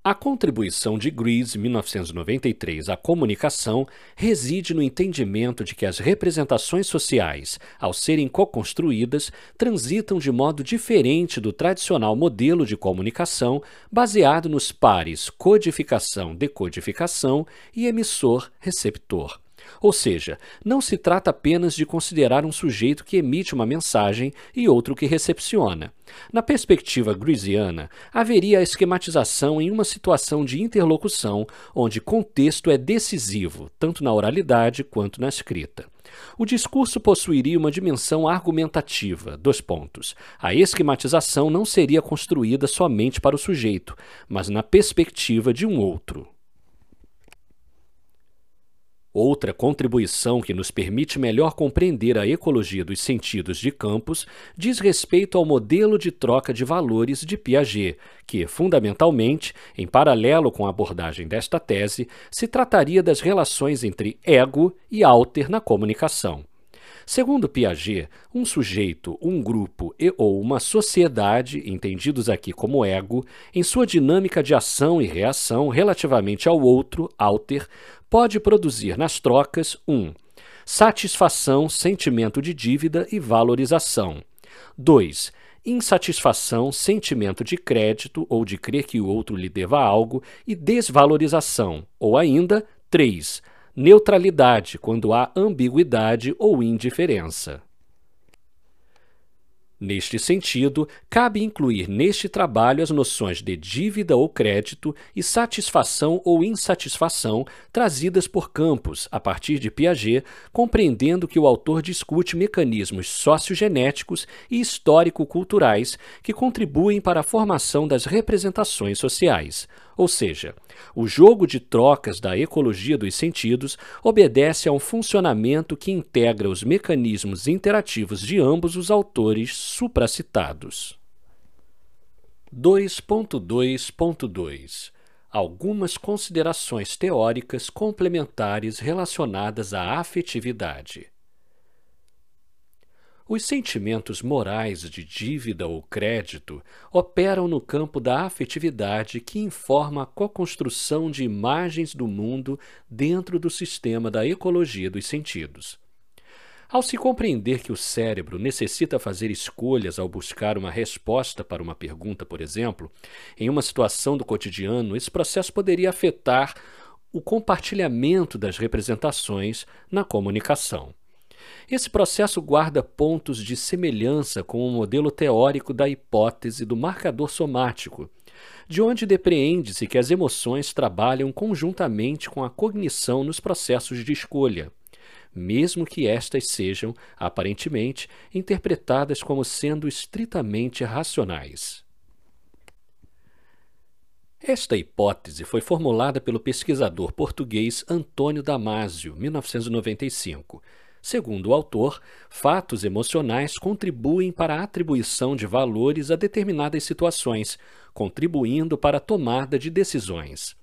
A contribuição de Grice, mil novecentos e noventa e três, à comunicação reside no entendimento de que as representações sociais, ao serem co-construídas, transitam de modo diferente do tradicional modelo de comunicação baseado nos pares codificação-decodificação e emissor-receptor. Ou seja, não se trata apenas de considerar um sujeito que emite uma mensagem e outro que recepciona. Na perspectiva griziana, haveria a esquematização em uma situação de interlocução onde contexto é decisivo, tanto na oralidade quanto na escrita. O discurso possuiria uma dimensão argumentativa, dois pontos. A esquematização não seria construída somente para o sujeito, mas na perspectiva de um outro. Outra contribuição que nos permite melhor compreender a ecologia dos sentidos de Campos diz respeito ao modelo de troca de valores de Piaget, que, fundamentalmente, em paralelo com a abordagem desta tese, se trataria das relações entre ego e alter na comunicação. Segundo Piaget, um sujeito, um grupo e ou uma sociedade, entendidos aqui como ego, em sua dinâmica de ação e reação relativamente ao outro, alter, pode produzir nas trocas um satisfação, sentimento de dívida e valorização. dois Insatisfação, sentimento de crédito ou de crer que o outro lhe deva algo e desvalorização, ou ainda três Neutralidade, quando há ambiguidade ou indiferença. Neste sentido, cabe incluir neste trabalho as noções de dívida ou crédito e satisfação ou insatisfação trazidas por Campos, a partir de Piaget, compreendendo que o autor discute mecanismos sociogenéticos e histórico-culturais que contribuem para a formação das representações sociais. Ou seja, o jogo de trocas da ecologia dos sentidos obedece a um funcionamento que integra os mecanismos interativos de ambos os autores supracitados. dois ponto dois ponto dois Algumas considerações teóricas complementares relacionadas à afetividade. Os sentimentos morais de dívida ou crédito operam no campo da afetividade, que informa a co-construção de imagens do mundo dentro do sistema da ecologia dos sentidos. Ao se compreender que o cérebro necessita fazer escolhas ao buscar uma resposta para uma pergunta, por exemplo, em uma situação do cotidiano, esse processo poderia afetar o compartilhamento das representações na comunicação. Esse processo guarda pontos de semelhança com o modelo teórico da hipótese do marcador somático, de onde depreende-se que as emoções trabalham conjuntamente com a cognição nos processos de escolha, mesmo que estas sejam, aparentemente, interpretadas como sendo estritamente racionais. Esta hipótese foi formulada pelo pesquisador português Antônio Damásio, mil novecentos e noventa e cinco. Segundo o autor, fatos emocionais contribuem para a atribuição de valores a determinadas situações, contribuindo para a tomada de decisões.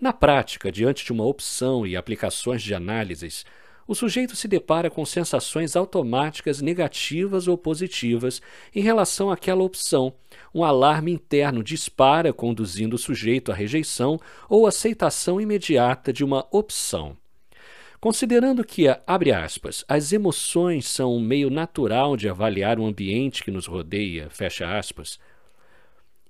Na prática, diante de uma opção e aplicações de análises, o sujeito se depara com sensações automáticas negativas ou positivas em relação àquela opção. Um alarme interno dispara, conduzindo o sujeito à rejeição ou aceitação imediata de uma opção. Considerando que, abre aspas, as emoções são um meio natural de avaliar o ambiente que nos rodeia, fecha aspas,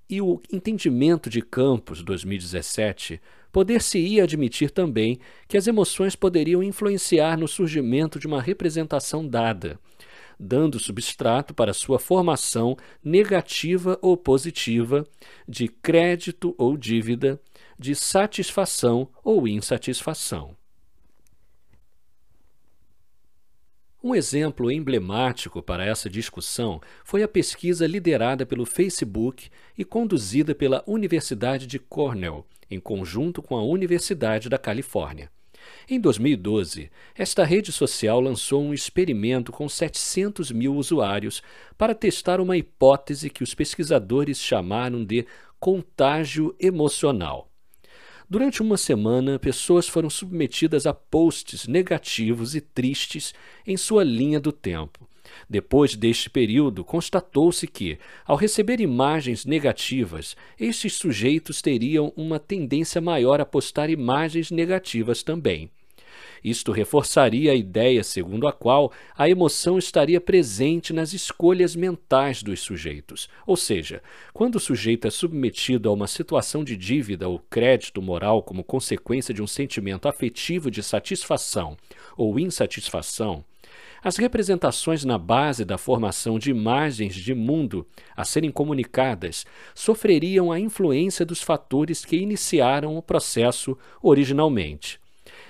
e o entendimento de Campos, dois mil e dezessete, poder-se-ia admitir também que as emoções poderiam influenciar no surgimento de uma representação dada, dando substrato para sua formação negativa ou positiva, de crédito ou dívida, de satisfação ou insatisfação. Um exemplo emblemático para essa discussão foi a pesquisa liderada pelo Facebook e conduzida pela Universidade de Cornell, em conjunto com a Universidade da Califórnia. Em dois mil e doze, esta rede social lançou um experimento com setecentos mil usuários para testar uma hipótese que os pesquisadores chamaram de contágio emocional. Durante uma semana, pessoas foram submetidas a posts negativos e tristes em sua linha do tempo. Depois deste período, constatou-se que, ao receber imagens negativas, estes sujeitos teriam uma tendência maior a postar imagens negativas também. Isto reforçaria a ideia segundo a qual a emoção estaria presente nas escolhas mentais dos sujeitos, ou seja, quando o sujeito é submetido a uma situação de dívida ou crédito moral como consequência de um sentimento afetivo de satisfação ou insatisfação, as representações na base da formação de imagens de mundo a serem comunicadas sofreriam a influência dos fatores que iniciaram o processo originalmente.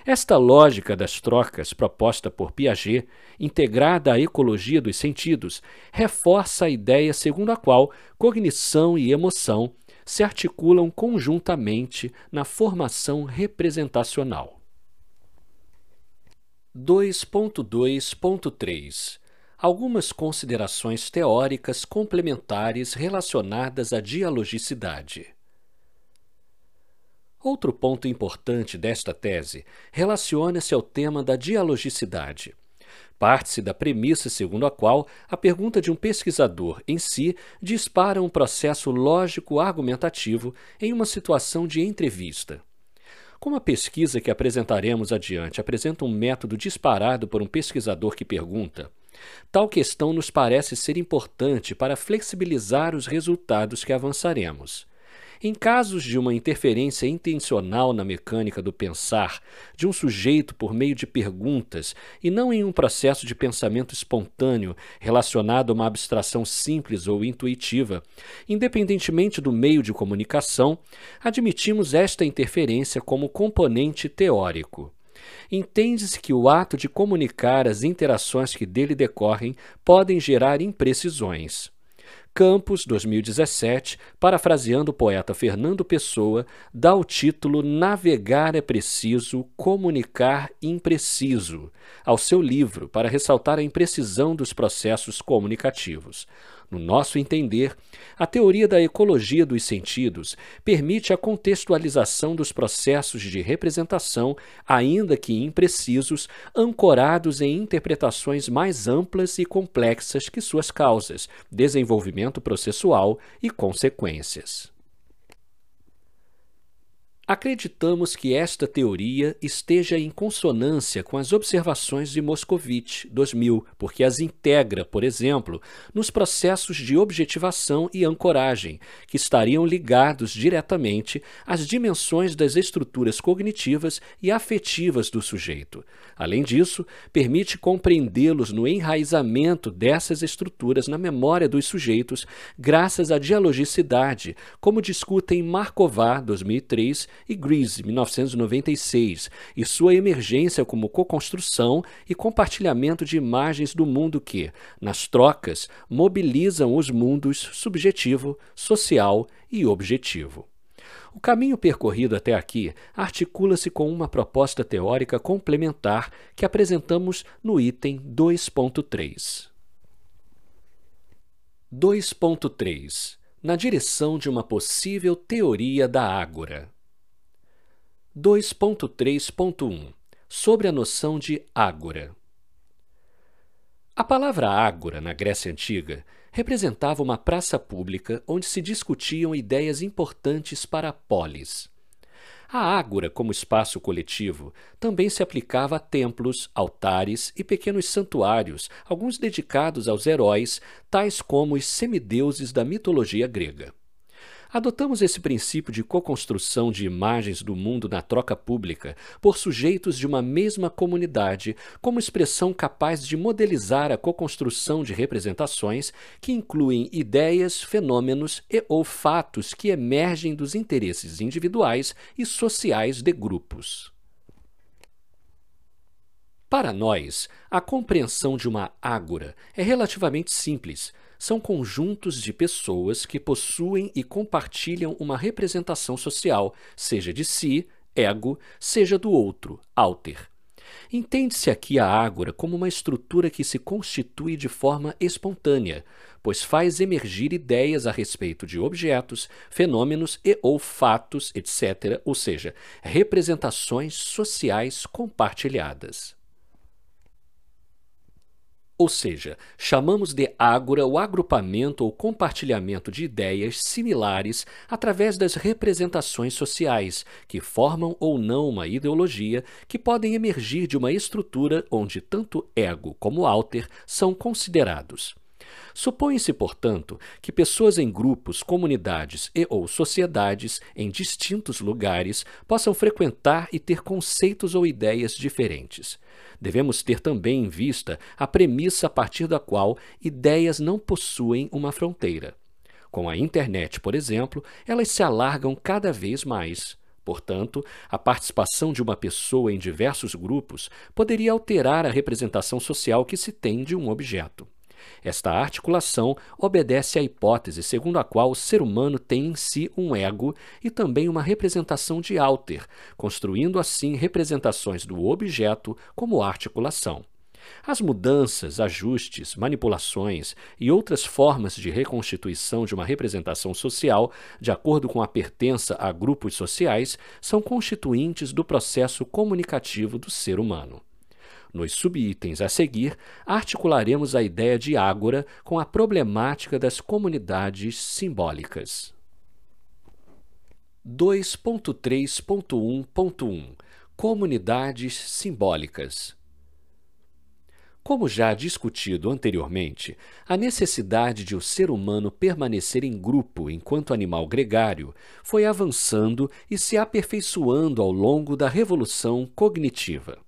Esta lógica das trocas proposta por Piaget, integrada à ecologia dos sentidos, reforça a ideia segundo a qual cognição e emoção se articulam conjuntamente na formação representacional. dois ponto dois ponto três Algumas considerações teóricas complementares relacionadas à dialogicidade. Outro ponto importante desta tese relaciona-se ao tema da dialogicidade. Parte-se da premissa segundo a qual a pergunta de um pesquisador em si dispara um processo lógico-argumentativo em uma situação de entrevista. Como a pesquisa que apresentaremos adiante apresenta um método disparado por um pesquisador que pergunta, tal questão nos parece ser importante para flexibilizar os resultados que avançaremos. Em casos de uma interferência intencional na mecânica do pensar de um sujeito por meio de perguntas e não em um processo de pensamento espontâneo relacionado a uma abstração simples ou intuitiva, independentemente do meio de comunicação, admitimos esta interferência como componente teórico. Entende-se que o ato de comunicar as interações que dele decorrem podem gerar imprecisões. Campos, dois mil e dezessete, parafraseando o poeta Fernando Pessoa, dá o título Navegar é Preciso, Comunicar Impreciso, ao seu livro, para ressaltar a imprecisão dos processos comunicativos. No nosso entender, a teoria da ecologia dos sentidos permite a contextualização dos processos de representação, ainda que imprecisos, ancorados em interpretações mais amplas e complexas que suas causas, desenvolvimento processual e consequências. Acreditamos que esta teoria esteja em consonância com as observações de Moscovitch, dois mil, porque as integra, por exemplo, nos processos de objetivação e ancoragem, que estariam ligados diretamente às dimensões das estruturas cognitivas e afetivas do sujeito. Além disso, permite compreendê-los no enraizamento dessas estruturas na memória dos sujeitos, graças à dialogicidade, como discutem Marková, dois mil e três, e Grice, mil novecentos e noventa e seis, e sua emergência como co-construção e compartilhamento de imagens do mundo que, nas trocas, mobilizam os mundos subjetivo, social e objetivo. O caminho percorrido até aqui articula-se com uma proposta teórica complementar que apresentamos no item dois ponto três. dois ponto três. Na direção de uma possível teoria da ágora. dois ponto três ponto um Sobre a noção de ágora. A palavra ágora, na Grécia Antiga, representava uma praça pública onde se discutiam ideias importantes para a polis. A ágora, como espaço coletivo, também se aplicava a templos, altares e pequenos santuários, alguns dedicados aos heróis, tais como os semideuses da mitologia grega. Adotamos esse princípio de co-construção de imagens do mundo na troca pública por sujeitos de uma mesma comunidade como expressão capaz de modelizar a co-construção de representações que incluem ideias, fenômenos e ou fatos que emergem dos interesses individuais e sociais de grupos. Para nós, a compreensão de uma ágora é relativamente simples. São conjuntos de pessoas que possuem e compartilham uma representação social, seja de si, ego, seja do outro, alter. Entende-se aqui a ágora como uma estrutura que se constitui de forma espontânea, pois faz emergir ideias a respeito de objetos, fenômenos e ou fatos, etcétera, ou seja, representações sociais compartilhadas. Ou seja, chamamos de ágora o agrupamento ou compartilhamento de ideias similares através das representações sociais, que formam ou não uma ideologia, que podem emergir de uma estrutura onde tanto ego como alter são considerados. Supõe-se, portanto, que pessoas em grupos, comunidades e ou sociedades em distintos lugares possam frequentar e ter conceitos ou ideias diferentes. Devemos ter também em vista a premissa a partir da qual ideias não possuem uma fronteira. Com a internet, por exemplo, elas se alargam cada vez mais. Portanto, a participação de uma pessoa em diversos grupos poderia alterar a representação social que se tem de um objeto. Esta articulação obedece à hipótese segundo a qual o ser humano tem em si um ego e também uma representação de alter, construindo assim representações do objeto como articulação. As mudanças, ajustes, manipulações e outras formas de reconstituição de uma representação social, de acordo com a pertença a grupos sociais, são constituintes do processo comunicativo do ser humano. Nos subitens a seguir, articularemos a ideia de ágora com a problemática das comunidades simbólicas. dois ponto três ponto um ponto um Comunidades simbólicas. Como já discutido anteriormente, a necessidade de o ser humano permanecer em grupo enquanto animal gregário foi avançando e se aperfeiçoando ao longo da revolução cognitiva.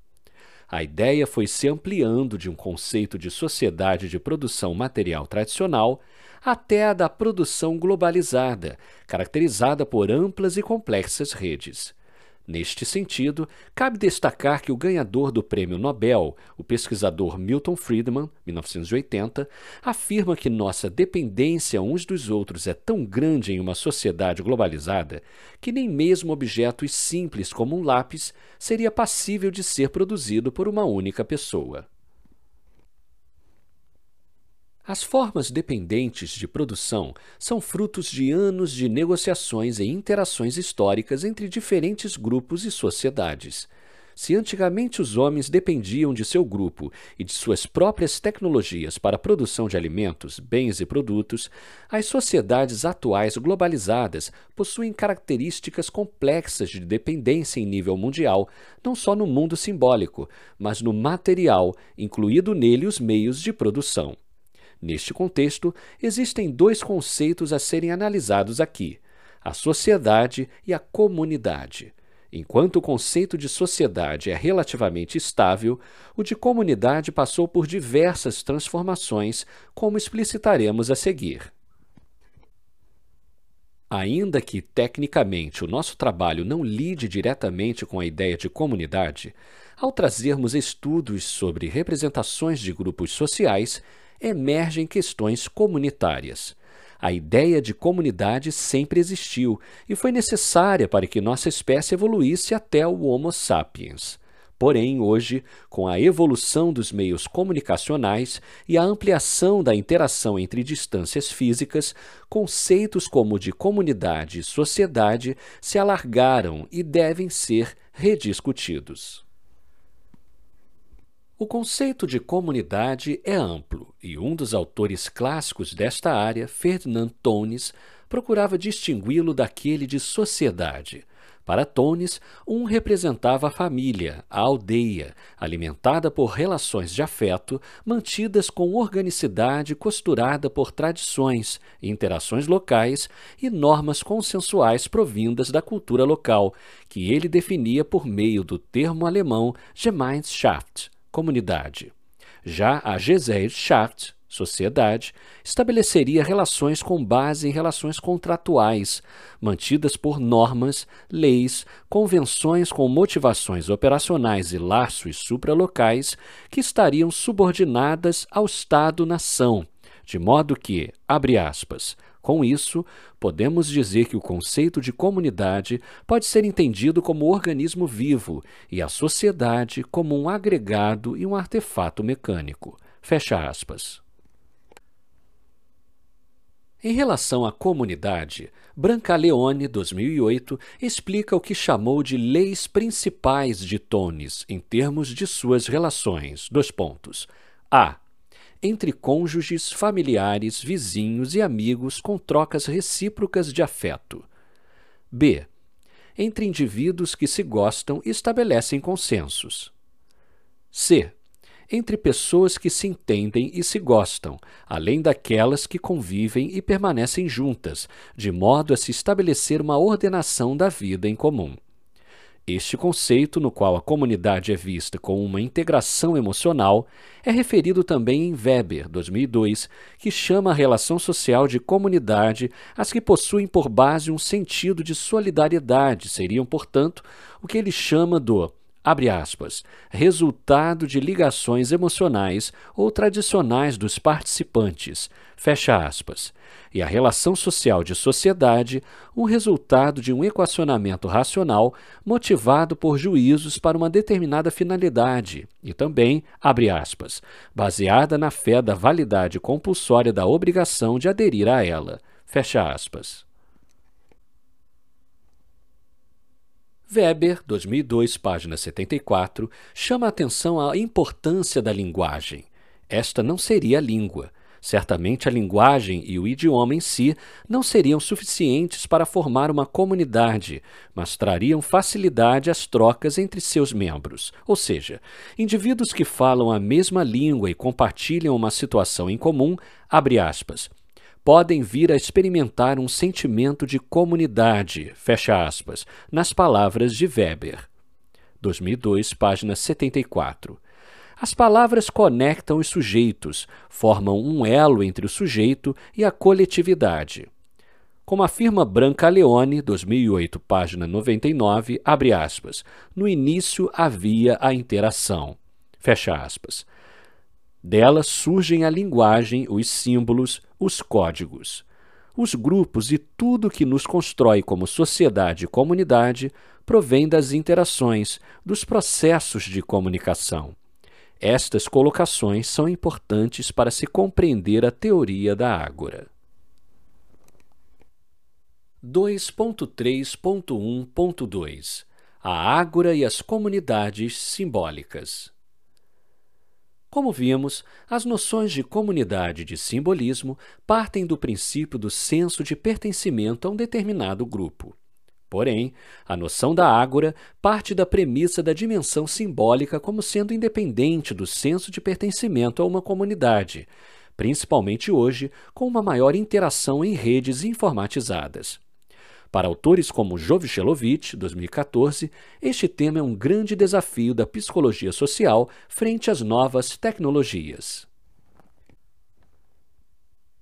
A ideia foi se ampliando de um conceito de sociedade de produção material tradicional até a da produção globalizada, caracterizada por amplas e complexas redes. Neste sentido, cabe destacar que o ganhador do Prêmio Nobel, o pesquisador Milton Friedman, mil novecentos e oitenta, afirma que nossa dependência uns dos outros é tão grande em uma sociedade globalizada que nem mesmo objetos simples como um lápis seria passível de ser produzido por uma única pessoa. As formas dependentes de produção são frutos de anos de negociações e interações históricas entre diferentes grupos e sociedades. Se antigamente os homens dependiam de seu grupo e de suas próprias tecnologias para a produção de alimentos, bens e produtos, as sociedades atuais globalizadas possuem características complexas de dependência em nível mundial, não só no mundo simbólico, mas no material, incluindo nele os meios de produção. Neste contexto, existem dois conceitos a serem analisados aqui: a sociedade e a comunidade. Enquanto o conceito de sociedade é relativamente estável, o de comunidade passou por diversas transformações, como explicitaremos a seguir. Ainda que, tecnicamente, o nosso trabalho não lide diretamente com a ideia de comunidade, ao trazermos estudos sobre representações de grupos sociais, emergem questões comunitárias. A ideia de comunidade sempre existiu e foi necessária para que nossa espécie evoluísse até o Homo sapiens. Porém, hoje, com a evolução dos meios comunicacionais e a ampliação da interação entre distâncias físicas, conceitos como de comunidade e sociedade se alargaram e devem ser rediscutidos. O conceito de comunidade é amplo, e um dos autores clássicos desta área, Ferdinand Tönnies, procurava distingui-lo daquele de sociedade. Para Tönnies, um representava a família, a aldeia, alimentada por relações de afeto, mantidas com organicidade costurada por tradições, interações locais e normas consensuais provindas da cultura local, que ele definia por meio do termo alemão Gemeinschaft, comunidade. Já a Gesellschaft, sociedade, estabeleceria relações com base em relações contratuais, mantidas por normas, leis, convenções com motivações operacionais e laços supralocais que estariam subordinadas ao Estado-nação, de modo que, abre aspas, com isso, podemos dizer que o conceito de comunidade pode ser entendido como organismo vivo e a sociedade como um agregado e um artefato mecânico. Fecha aspas. Em relação à comunidade, Branca Leone, dois mil e oito, explica o que chamou de leis principais de Tönnies em termos de suas relações. Dois pontos. A. Entre cônjuges, familiares, vizinhos e amigos com trocas recíprocas de afeto. B. Entre indivíduos que se gostam e estabelecem consensos. C. Entre pessoas que se entendem e se gostam, além daquelas que convivem e permanecem juntas, de modo a se estabelecer uma ordenação da vida em comum. Este conceito, no qual a comunidade é vista como uma integração emocional, é referido também em Weber, dois mil e dois, que chama a relação social de comunidade as que possuem por base um sentido de solidariedade, seriam, portanto, o que ele chama do, abre aspas, resultado de ligações emocionais ou tradicionais dos participantes, fecha aspas, e a relação social de sociedade, um resultado de um equacionamento racional motivado por juízos para uma determinada finalidade e também, abre aspas, baseada na fé da validade compulsória da obrigação de aderir a ela, fecha aspas. Weber, dois mil e dois, página setenta e quatro, chama a atenção à importância da linguagem. Esta não seria a língua. Certamente a linguagem e o idioma em si não seriam suficientes para formar uma comunidade, mas trariam facilidade às trocas entre seus membros. Ou seja, indivíduos que falam a mesma língua e compartilham uma situação em comum, abre aspas, podem vir a experimentar um sentimento de comunidade, fecha aspas, nas palavras de Weber. dois mil e dois, página setenta e quatro. As palavras conectam os sujeitos, formam um elo entre o sujeito e a coletividade. Como afirma Branca Leone, dois mil e oito, página noventa e nove, abre aspas, no início havia a interação, fecha aspas. Dela surgem a linguagem, os símbolos, os códigos. Os grupos e tudo que nos constrói como sociedade e comunidade provém das interações, dos processos de comunicação. Estas colocações são importantes para se compreender a teoria da ágora. dois ponto três ponto um ponto dois A ágora e as comunidades simbólicas. Como vimos, as noções de comunidade e de simbolismo partem do princípio do senso de pertencimento a um determinado grupo. Porém, a noção da ágora parte da premissa da dimensão simbólica como sendo independente do senso de pertencimento a uma comunidade, principalmente hoje com uma maior interação em redes informatizadas. Para autores como Jovchelovitch, dois mil e quatorze, este tema é um grande desafio da psicologia social frente às novas tecnologias.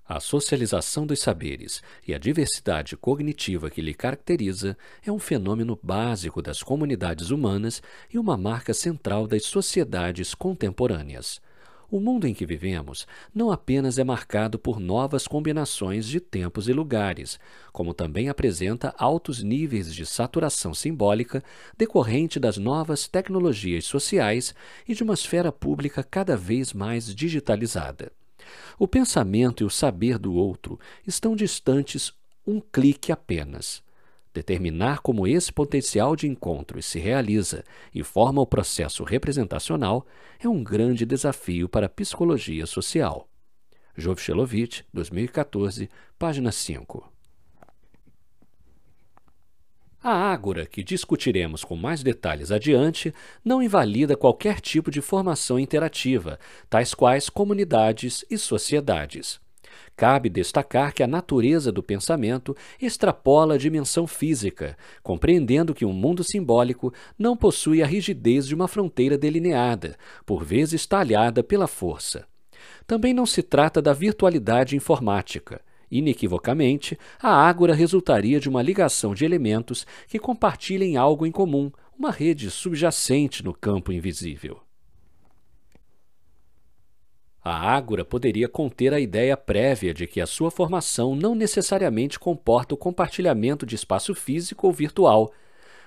A socialização dos saberes e a diversidade cognitiva que lhe caracteriza é um fenômeno básico das comunidades humanas e uma marca central das sociedades contemporâneas. O mundo em que vivemos não apenas é marcado por novas combinações de tempos e lugares, como também apresenta altos níveis de saturação simbólica decorrente das novas tecnologias sociais e de uma esfera pública cada vez mais digitalizada. O pensamento e o saber do outro estão distantes um clique apenas. Determinar como esse potencial de encontros se realiza e forma o processo representacional é um grande desafio para a psicologia social. Jovchelovitch, dois mil e quatorze, página cinco. A ágora, que discutiremos com mais detalhes adiante, não invalida qualquer tipo de formação interativa, tais quais comunidades e sociedades. Cabe destacar que a natureza do pensamento extrapola a dimensão física, compreendendo que um mundo simbólico não possui a rigidez de uma fronteira delineada, por vezes talhada pela força. Também não se trata da virtualidade informática. Inequivocamente, a ágora resultaria de uma ligação de elementos que compartilhem algo em comum, uma rede subjacente no campo invisível. A ágora poderia conter a ideia prévia de que a sua formação não necessariamente comporta o compartilhamento de espaço físico ou virtual,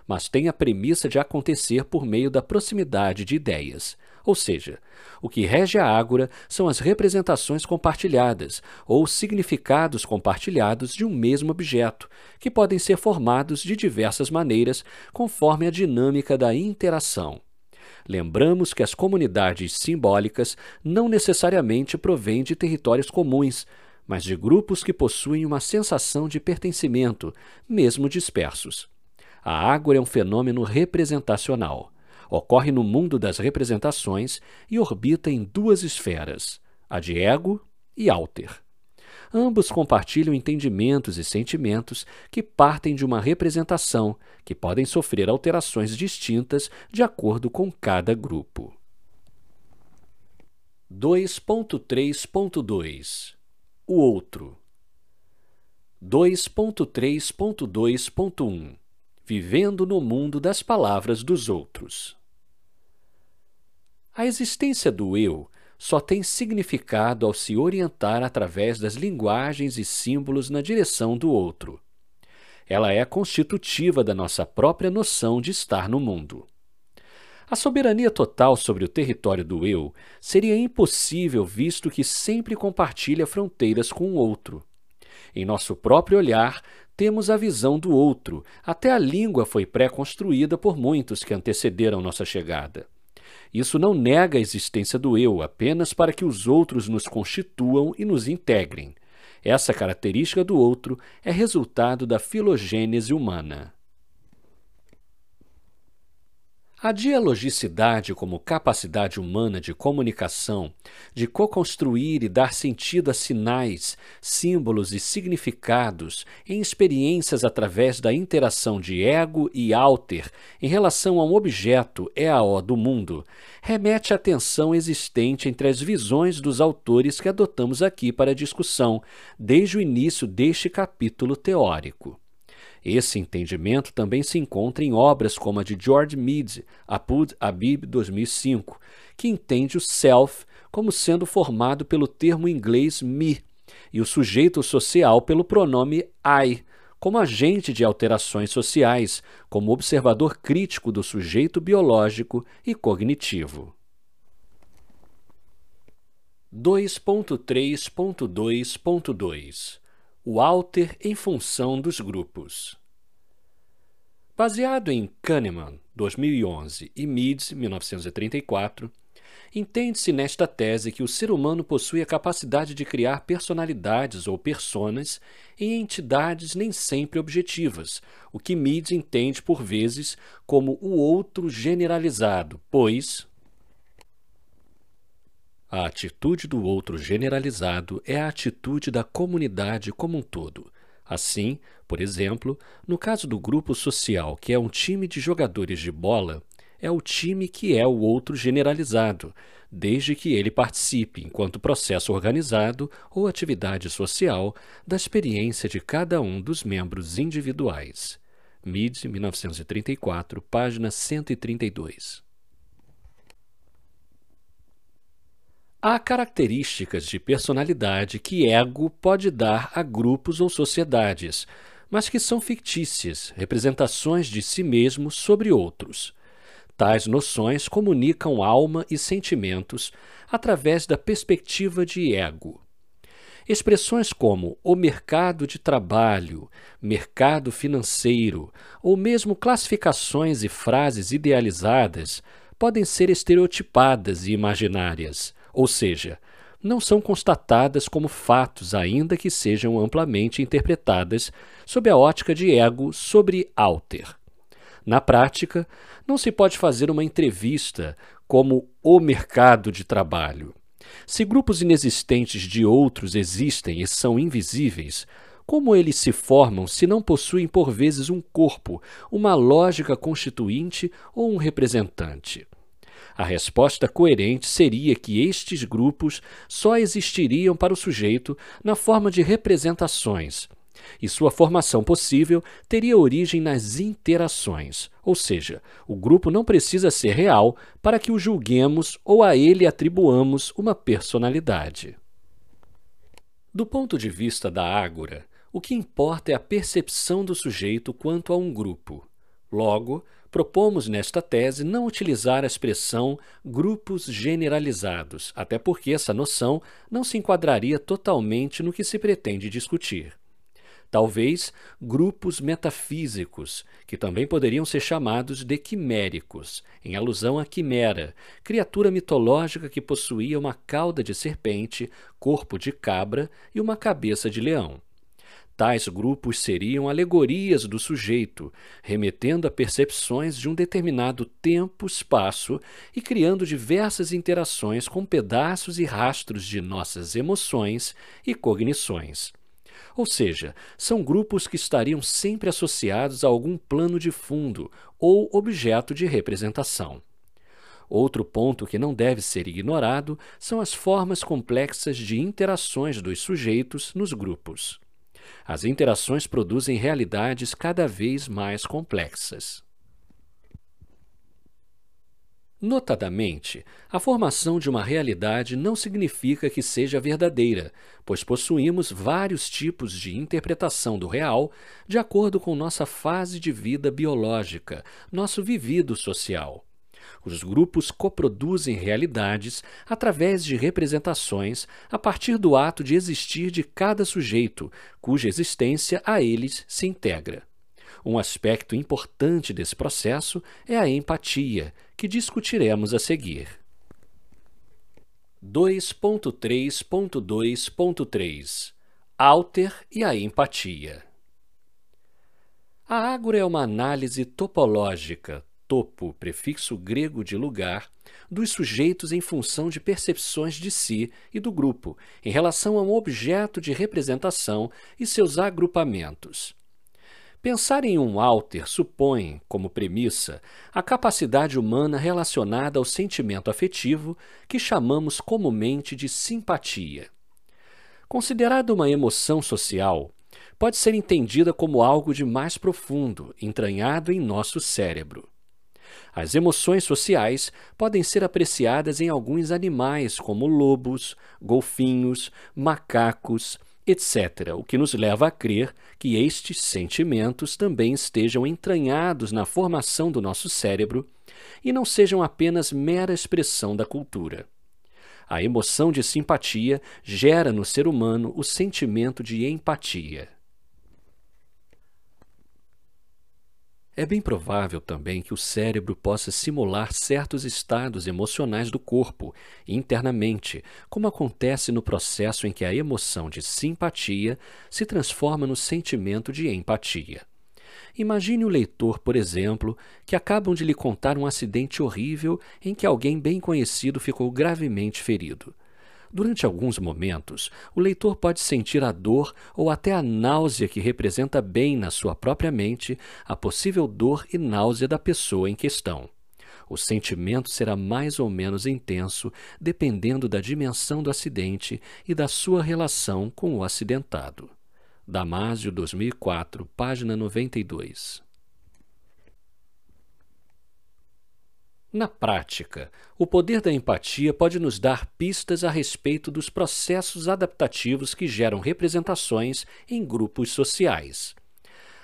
mas tem a premissa de acontecer por meio da proximidade de ideias. Ou seja, o que rege a ágora são as representações compartilhadas ou significados compartilhados de um mesmo objeto, que podem ser formados de diversas maneiras conforme a dinâmica da interação. Lembramos que as comunidades simbólicas não necessariamente provêm de territórios comuns, mas de grupos que possuem uma sensação de pertencimento, mesmo dispersos. A ágora é um fenômeno representacional. Ocorre no mundo das representações e orbita em duas esferas, a de ego e alter. Ambos compartilham entendimentos e sentimentos que partem de uma representação, que podem sofrer alterações distintas de acordo com cada grupo. dois ponto três ponto dois O outro. dois ponto três ponto dois ponto um Vivendo no mundo das palavras dos outros. A existência do eu só tem significado ao se orientar através das linguagens e símbolos na direção do outro. Ela é constitutiva da nossa própria noção de estar no mundo. A soberania total sobre o território do eu seria impossível, visto que sempre compartilha fronteiras com o outro. Em nosso próprio olhar, temos a visão do outro. Até a língua foi pré-construída por muitos que antecederam nossa chegada. Isso não nega a existência do eu, apenas para que os outros nos constituam e nos integrem. Essa característica do outro é resultado da filogênese humana. A dialogicidade como capacidade humana de comunicação, de co-construir e dar sentido a sinais, símbolos e significados em experiências através da interação de ego e alter em relação a um objeto E A O do mundo, remete à tensão existente entre as visões dos autores que adotamos aqui para a discussão, desde o início deste capítulo teórico. Esse entendimento também se encontra em obras como a de George Mead, Apud Abib dois mil e cinco, que entende o self como sendo formado pelo termo inglês me e o sujeito social pelo pronome I, como agente de alterações sociais, como observador crítico do sujeito biológico e cognitivo. dois ponto três ponto dois ponto dois O alter em função dos grupos. Baseado em Kahneman, dois mil e onze, e Mead, mil novecentos e trinta e quatro, entende-se nesta tese que o ser humano possui a capacidade de criar personalidades ou personas em entidades nem sempre objetivas, o que Mead entende por vezes como o outro generalizado, pois a atitude do outro generalizado é a atitude da comunidade como um todo. Assim, por exemplo, no caso do grupo social, que é um time de jogadores de bola, é o time que é o outro generalizado, desde que ele participe, enquanto processo organizado ou atividade social, da experiência de cada um dos membros individuais. Mead, mil novecentos e trinta e quatro, página cento e trinta e dois. Há características de personalidade que ego pode dar a grupos ou sociedades, mas que são fictícias, representações de si mesmo sobre outros. Tais noções comunicam alma e sentimentos através da perspectiva de ego. Expressões como o mercado de trabalho, mercado financeiro, ou mesmo classificações e frases idealizadas podem ser estereotipadas e imaginárias, ou seja, não são constatadas como fatos, ainda que sejam amplamente interpretadas sob a ótica de ego sobre alter. Na prática, não se pode fazer uma entrevista como o mercado de trabalho. Se grupos inexistentes de outros existem e são invisíveis, como eles se formam se não possuem por vezes um corpo, uma lógica constituinte ou um representante? A resposta coerente seria que estes grupos só existiriam para o sujeito na forma de representações, e sua formação possível teria origem nas interações, ou seja, o grupo não precisa ser real para que o julguemos ou a ele atribuamos uma personalidade. Do ponto de vista da ágora, o que importa é a percepção do sujeito quanto a um grupo. Logo, propomos nesta tese não utilizar a expressão grupos generalizados, até porque essa noção não se enquadraria totalmente no que se pretende discutir. Talvez grupos metafísicos, que também poderiam ser chamados de quiméricos, em alusão à quimera, criatura mitológica que possuía uma cauda de serpente, corpo de cabra e uma cabeça de leão. Tais grupos seriam alegorias do sujeito, remetendo a percepções de um determinado tempo-espaço e criando diversas interações com pedaços e rastros de nossas emoções e cognições. Ou seja, são grupos que estariam sempre associados a algum plano de fundo ou objeto de representação. Outro ponto que não deve ser ignorado são as formas complexas de interações dos sujeitos nos grupos. As interações produzem realidades cada vez mais complexas. Notadamente, a formação de uma realidade não significa que seja verdadeira, pois possuímos vários tipos de interpretação do real de acordo com nossa fase de vida biológica, nosso vivido social. Os grupos coproduzem realidades através de representações a partir do ato de existir de cada sujeito, cuja existência a eles se integra. Um aspecto importante desse processo é a empatia, que discutiremos a seguir. dois ponto três ponto dois ponto três Alter e a empatia. A ágora é uma análise topológica, topo, prefixo grego de lugar, dos sujeitos em função de percepções de si e do grupo, em relação a um objeto de representação e seus agrupamentos. Pensar em um alter supõe, como premissa, a capacidade humana relacionada ao sentimento afetivo que chamamos comumente de simpatia. Considerada uma emoção social, pode ser entendida como algo de mais profundo, entranhado em nosso cérebro. As emoções sociais podem ser apreciadas em alguns animais, como lobos, golfinhos, macacos, etcétera, o que nos leva a crer que estes sentimentos também estejam entranhados na formação do nosso cérebro e não sejam apenas mera expressão da cultura. A emoção de simpatia gera no ser humano o sentimento de empatia. É bem provável também que o cérebro possa simular certos estados emocionais do corpo, internamente, como acontece no processo em que a emoção de simpatia se transforma no sentimento de empatia. Imagine o leitor, por exemplo, que acabam de lhe contar um acidente horrível em que alguém bem conhecido ficou gravemente ferido. Durante alguns momentos, o leitor pode sentir a dor ou até a náusea que representa bem na sua própria mente a possível dor e náusea da pessoa em questão. O sentimento será mais ou menos intenso, dependendo da dimensão do acidente e da sua relação com o acidentado. Damásio, dois mil e quatro, página noventa e dois. Na prática, o poder da empatia pode nos dar pistas a respeito dos processos adaptativos que geram representações em grupos sociais.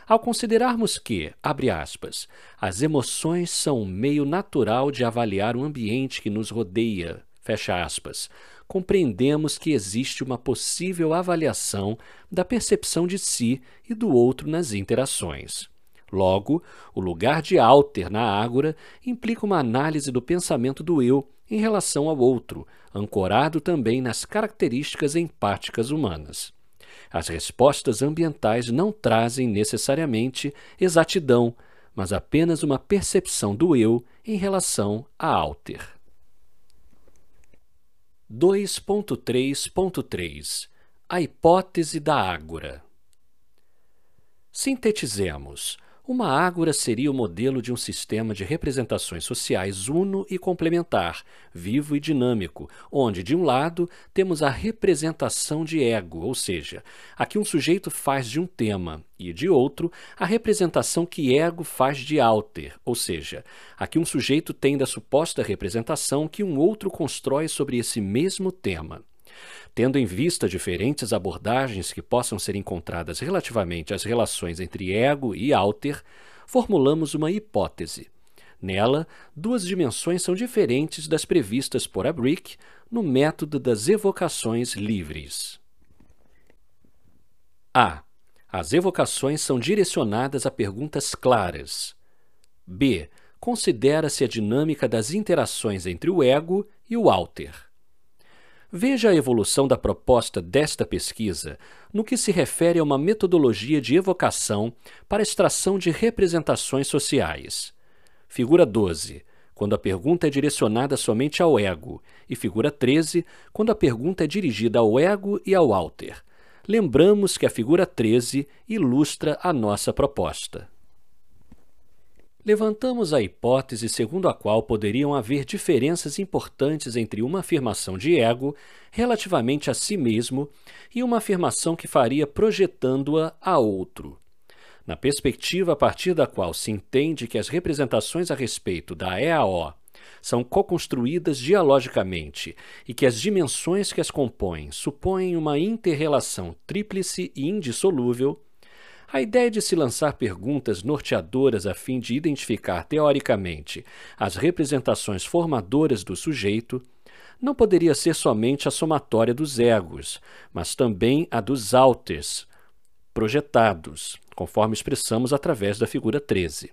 Ao considerarmos que, abre aspas, as emoções são um meio natural de avaliar o ambiente que nos rodeia, fecha aspas, compreendemos que existe uma possível avaliação da percepção de si e do outro nas interações. Logo, o lugar de alter na ágora implica uma análise do pensamento do eu em relação ao outro, ancorado também nas características empáticas humanas. As respostas ambientais não trazem necessariamente exatidão, mas apenas uma percepção do eu em relação a alter. dois ponto três ponto três A hipótese da ágora. Sintetizemos. Uma ágora seria o modelo de um sistema de representações sociais uno e complementar, vivo e dinâmico, onde, de um lado, temos a representação de ego, ou seja, a que um sujeito faz de um tema, e, de outro, a representação que ego faz de alter, ou seja, a que um sujeito tem da suposta representação que um outro constrói sobre esse mesmo tema. Tendo em vista diferentes abordagens que possam ser encontradas relativamente às relações entre ego e alter, formulamos uma hipótese. Nela, duas dimensões são diferentes das previstas por Abric no método das evocações livres. A. As evocações são direcionadas a perguntas claras. B. Considera-se a dinâmica das interações entre o ego e o alter. Veja a evolução da proposta desta pesquisa no que se refere a uma metodologia de evocação para extração de representações sociais. Figura doze, quando a pergunta é direcionada somente ao ego, e figura treze, quando a pergunta é dirigida ao ego e ao alter. Lembramos que a figura treze ilustra a nossa proposta. Levantamos a hipótese segundo a qual poderiam haver diferenças importantes entre uma afirmação de ego relativamente a si mesmo e uma afirmação que faria projetando-a a outro. Na perspectiva a partir da qual se entende que as representações a respeito da E A O são co-construídas dialogicamente e que as dimensões que as compõem supõem uma inter-relação tríplice e indissolúvel, a ideia de se lançar perguntas norteadoras a fim de identificar teoricamente as representações formadoras do sujeito não poderia ser somente a somatória dos egos, mas também a dos alters, projetados, conforme expressamos através da figura treze.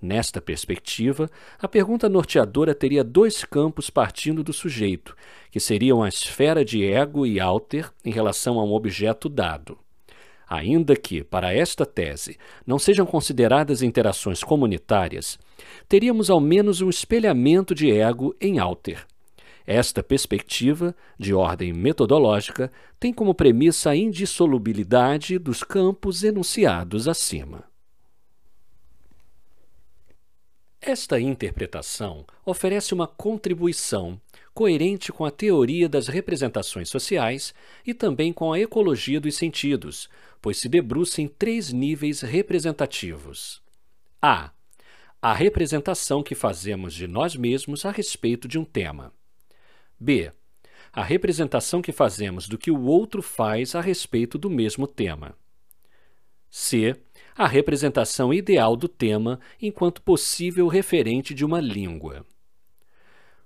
Nesta perspectiva, a pergunta norteadora teria dois campos partindo do sujeito, que seriam a esfera de ego e alter em relação a um objeto dado. Ainda que, para esta tese, não sejam consideradas interações comunitárias, teríamos ao menos um espelhamento de ego em alter. Esta perspectiva, de ordem metodológica, tem como premissa a indissolubilidade dos campos enunciados acima. Esta interpretação oferece uma contribuição coerente com a teoria das representações sociais e também com a ecologia dos sentidos, pois se debruça em três níveis representativos. A. A representação que fazemos de nós mesmos a respeito de um tema. B. A representação que fazemos do que o outro faz a respeito do mesmo tema. C. A representação ideal do tema enquanto possível referente de uma língua.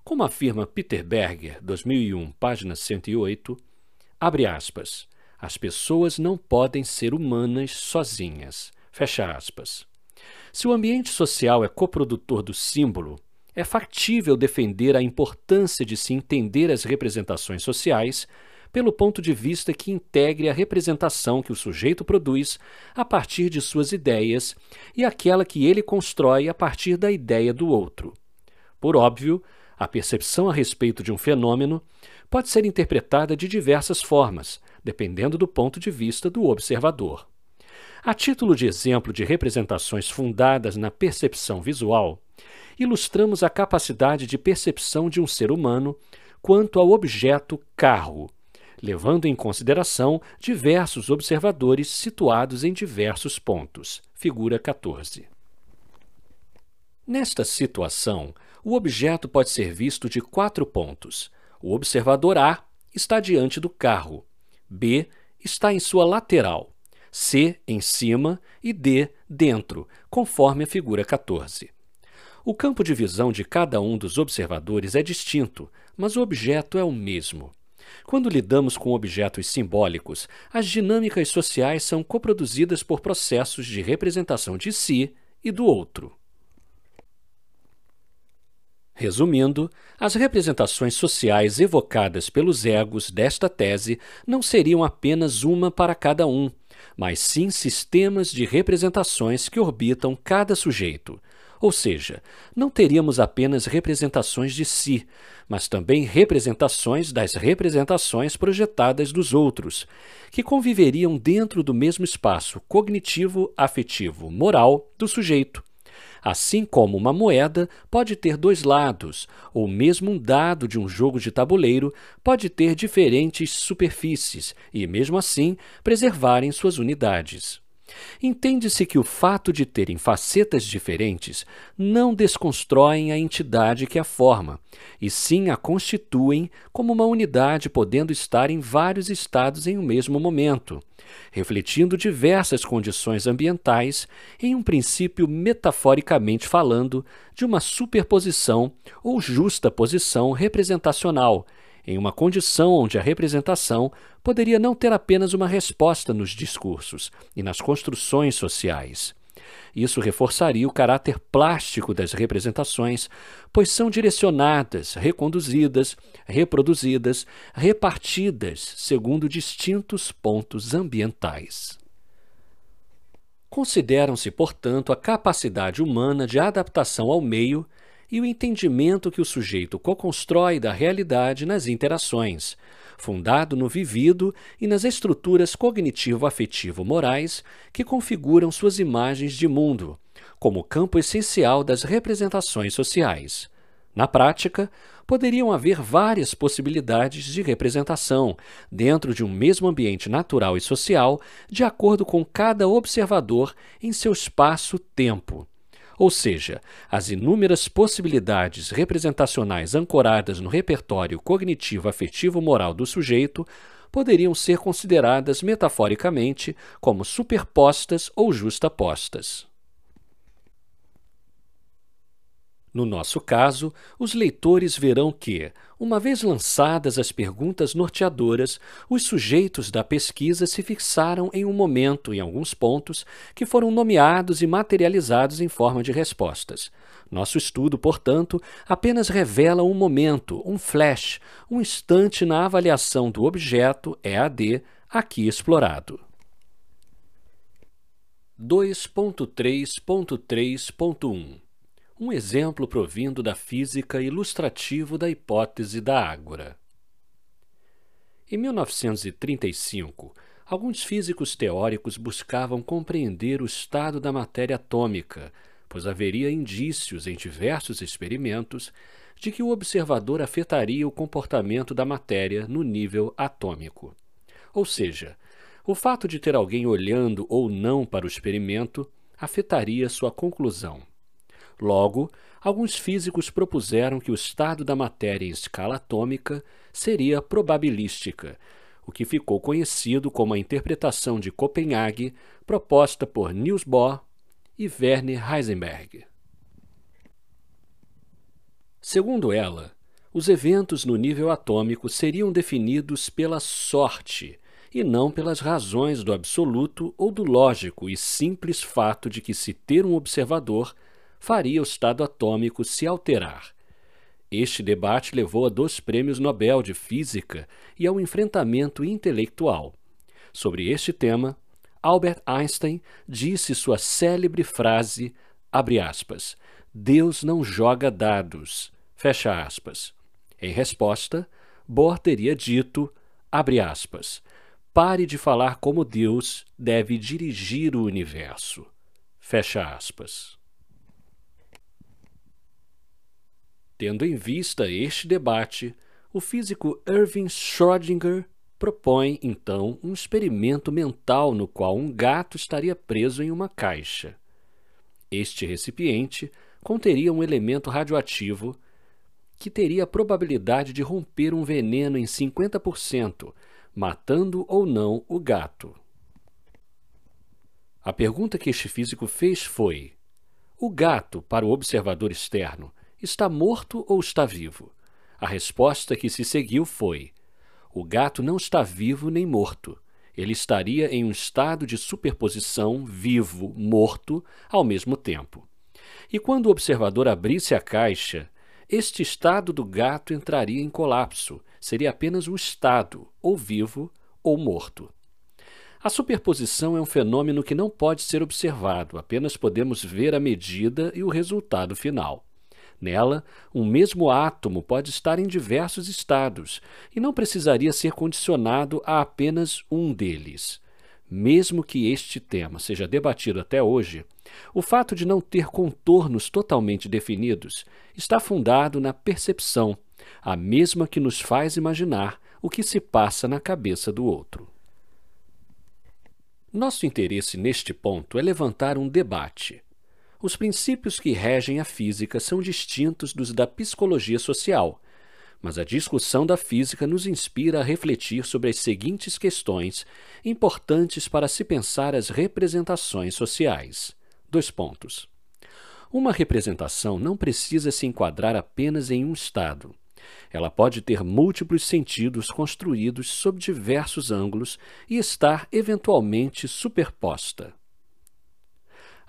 Como afirma Peter Berger, dois mil e um, página cento e oito, abre aspas, as pessoas não podem ser humanas sozinhas, fecha aspas. Se o ambiente social é coprodutor do símbolo, é factível defender a importância de se entender as representações sociais pelo ponto de vista que integre a representação que o sujeito produz a partir de suas ideias e aquela que ele constrói a partir da ideia do outro. Por óbvio, a percepção a respeito de um fenômeno pode ser interpretada de diversas formas, dependendo do ponto de vista do observador. A título de exemplo de representações fundadas na percepção visual, ilustramos a capacidade de percepção de um ser humano quanto ao objeto carro, levando em consideração diversos observadores situados em diversos pontos. Figura quatorze. Nesta situação, o objeto pode ser visto de quatro pontos. O observador A está diante do carro, B está em sua lateral, C em cima e D dentro, conforme a figura quatorze. O campo de visão de cada um dos observadores é distinto, mas o objeto é o mesmo. Quando lidamos com objetos simbólicos, as dinâmicas sociais são coproduzidas por processos de representação de si e do outro. Resumindo, as representações sociais evocadas pelos egos desta tese não seriam apenas uma para cada um, mas sim sistemas de representações que orbitam cada sujeito. Ou seja, não teríamos apenas representações de si, mas também representações das representações projetadas dos outros, que conviveriam dentro do mesmo espaço cognitivo, afetivo, moral do sujeito. Assim como uma moeda pode ter dois lados, ou mesmo um dado de um jogo de tabuleiro pode ter diferentes superfícies e, mesmo assim, preservarem suas unidades. Entende-se que o fato de terem facetas diferentes não desconstroem a entidade que a forma, e sim a constituem como uma unidade podendo estar em vários estados em um mesmo momento, refletindo diversas condições ambientais em um princípio metaforicamente falando de uma superposição ou justaposição representacional, em uma condição onde a representação poderia não ter apenas uma resposta nos discursos e nas construções sociais. Isso reforçaria o caráter plástico das representações, pois são direcionadas, reconduzidas, reproduzidas, repartidas segundo distintos pontos ambientais. Consideram-se, portanto, a capacidade humana de adaptação ao meio e o entendimento que o sujeito co-constrói da realidade nas interações, fundado no vivido e nas estruturas cognitivo-afetivo-morais que configuram suas imagens de mundo, como campo essencial das representações sociais. Na prática, poderiam haver várias possibilidades de representação dentro de um mesmo ambiente natural e social, de acordo com cada observador em seu espaço-tempo. Ou seja, as inúmeras possibilidades representacionais ancoradas no repertório cognitivo-afetivo-moral do sujeito poderiam ser consideradas metaforicamente como superpostas ou justapostas. No nosso caso, os leitores verão que, uma vez lançadas as perguntas norteadoras, os sujeitos da pesquisa se fixaram em um momento e alguns pontos que foram nomeados e materializados em forma de respostas. Nosso estudo, portanto, apenas revela um momento, um flash, um instante na avaliação do objeto E A D aqui explorado. dois ponto três ponto três ponto um Um exemplo provindo da física ilustrativo da hipótese da ágora. Em mil novecentos e trinta e cinco, alguns físicos teóricos buscavam compreender o estado da matéria atômica, pois haveria indícios em diversos experimentos de que o observador afetaria o comportamento da matéria no nível atômico. Ou seja, o fato de ter alguém olhando ou não para o experimento afetaria sua conclusão. Logo, alguns físicos propuseram que o estado da matéria em escala atômica seria probabilística, o que ficou conhecido como a interpretação de Copenhague, proposta por Niels Bohr e Werner Heisenberg. Segundo ela, os eventos no nível atômico seriam definidos pela sorte e não pelas razões do absoluto ou do lógico e simples fato de que se ter um observador faria o estado atômico se alterar. Este debate levou a dois prêmios Nobel de Física e ao enfrentamento intelectual. Sobre este tema, Albert Einstein disse sua célebre frase, abre aspas, Deus não joga dados, fecha aspas. Em resposta, Bohr teria dito, abre aspas, pare de falar como Deus deve dirigir o universo, fecha aspas. Tendo em vista este debate, o físico Erwin Schrödinger propõe, então, um experimento mental no qual um gato estaria preso em uma caixa. Este recipiente conteria um elemento radioativo que teria a probabilidade de romper um veneno em cinquenta por cento, matando ou não o gato. A pergunta que este físico fez foi: o gato, para o observador externo, está morto ou está vivo? A resposta que se seguiu foi: o gato não está vivo nem morto. Ele estaria em um estado de superposição vivo-morto ao mesmo tempo. E quando o observador abrisse a caixa, este estado do gato entraria em colapso. Seria apenas um estado, ou vivo ou morto. A superposição é um fenômeno que não pode ser observado, apenas podemos ver a medida e o resultado final. Nela, um mesmo átomo pode estar em diversos estados e não precisaria ser condicionado a apenas um deles. Mesmo que este tema seja debatido até hoje, o fato de não ter contornos totalmente definidos está fundado na percepção, a mesma que nos faz imaginar o que se passa na cabeça do outro. Nosso interesse neste ponto é levantar um debate. Os princípios que regem a física são distintos dos da psicologia social, mas a discussão da física nos inspira a refletir sobre as seguintes questões importantes para se pensar as representações sociais. Dois pontos. Uma representação não precisa se enquadrar apenas em um estado. Ela pode ter múltiplos sentidos construídos sob diversos ângulos e estar eventualmente superposta.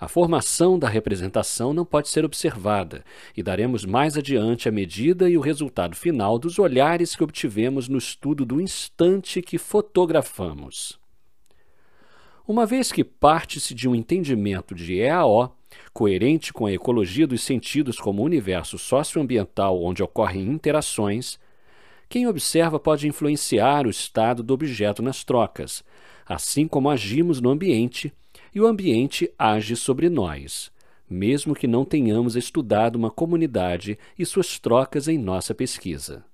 A formação da representação não pode ser observada, e daremos mais adiante a medida e o resultado final dos olhares que obtivemos no estudo do instante que fotografamos. Uma vez que parte-se de um entendimento de E A O, coerente com a ecologia dos sentidos como universo socioambiental onde ocorrem interações, quem observa pode influenciar o estado do objeto nas trocas, assim como agimos no ambiente, e o ambiente age sobre nós, mesmo que não tenhamos estudado uma comunidade e suas trocas em nossa pesquisa.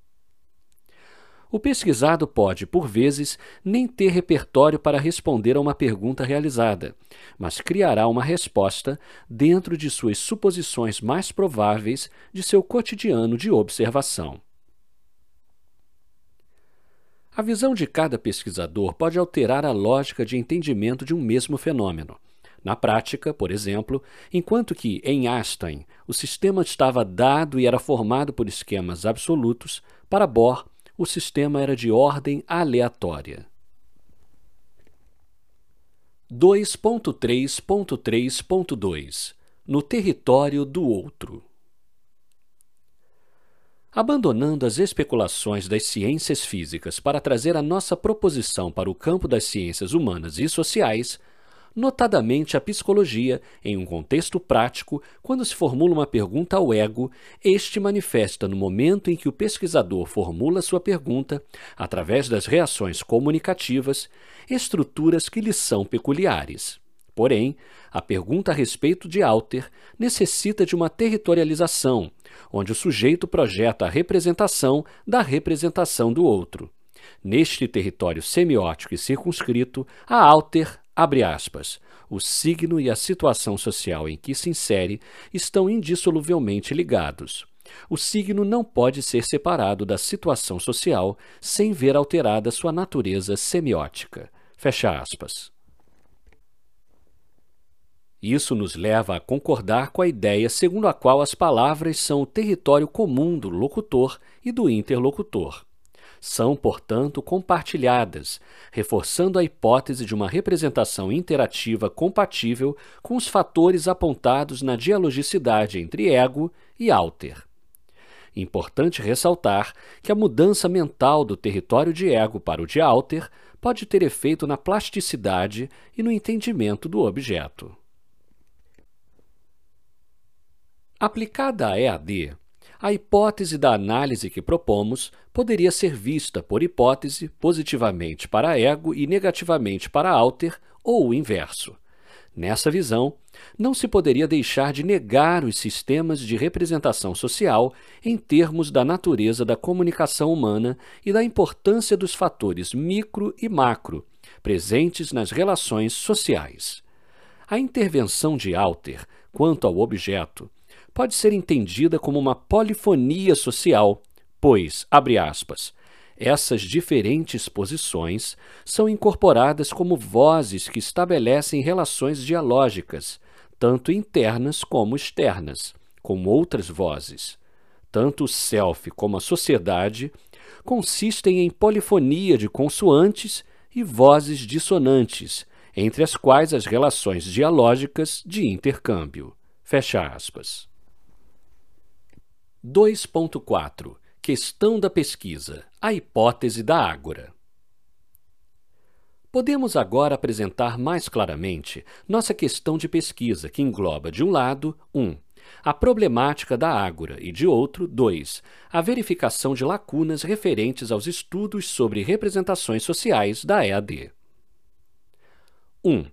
O pesquisado pode, por vezes, nem ter repertório para responder a uma pergunta realizada, mas criará uma resposta dentro de suas suposições mais prováveis de seu cotidiano de observação. A visão de cada pesquisador pode alterar a lógica de entendimento de um mesmo fenômeno. Na prática, por exemplo, enquanto que, em Einstein, o sistema estava dado e era formado por esquemas absolutos, para Bohr, o sistema era de ordem aleatória. dois ponto três ponto três ponto dois No território do outro. Abandonando as especulações das ciências físicas para trazer a nossa proposição para o campo das ciências humanas e sociais, notadamente a psicologia, em um contexto prático, quando se formula uma pergunta ao ego, este manifesta no momento em que o pesquisador formula sua pergunta, através das reações comunicativas, estruturas que lhe são peculiares. Porém, a pergunta a respeito de Alter necessita de uma territorialização, onde o sujeito projeta a representação da representação do outro. Neste território semiótico e circunscrito, a Alter, abre aspas, o signo e a situação social em que se insere estão indissoluvelmente ligados. O signo não pode ser separado da situação social sem ver alterada sua natureza semiótica. Fecha aspas. Isso nos leva a concordar com a ideia segundo a qual as palavras são o território comum do locutor e do interlocutor. São, portanto, compartilhadas, reforçando a hipótese de uma representação interativa compatível com os fatores apontados na dialogicidade entre ego e alter. Importante ressaltar que a mudança mental do território de ego para o de alter pode ter efeito na plasticidade e no entendimento do objeto. Aplicada à E A D, a hipótese da análise que propomos poderia ser vista, por hipótese, positivamente para ego e negativamente para alter, ou o inverso. Nessa visão, não se poderia deixar de negar os sistemas de representação social em termos da natureza da comunicação humana e da importância dos fatores micro e macro, presentes nas relações sociais. A intervenção de alter quanto ao objeto pode ser entendida como uma polifonia social, pois, abre aspas, essas diferentes posições são incorporadas como vozes que estabelecem relações dialógicas, tanto internas como externas, com outras vozes. Tanto o self como a sociedade consistem em polifonia de consoantes e vozes dissonantes, entre as quais as relações dialógicas de intercâmbio. Fecha aspas. dois ponto quatro Questão da pesquisa, a hipótese da ágora. Podemos agora apresentar mais claramente nossa questão de pesquisa, que engloba, de um lado, um a problemática da ágora e, de outro, dois a verificação de lacunas referentes aos estudos sobre representações sociais da E A D. um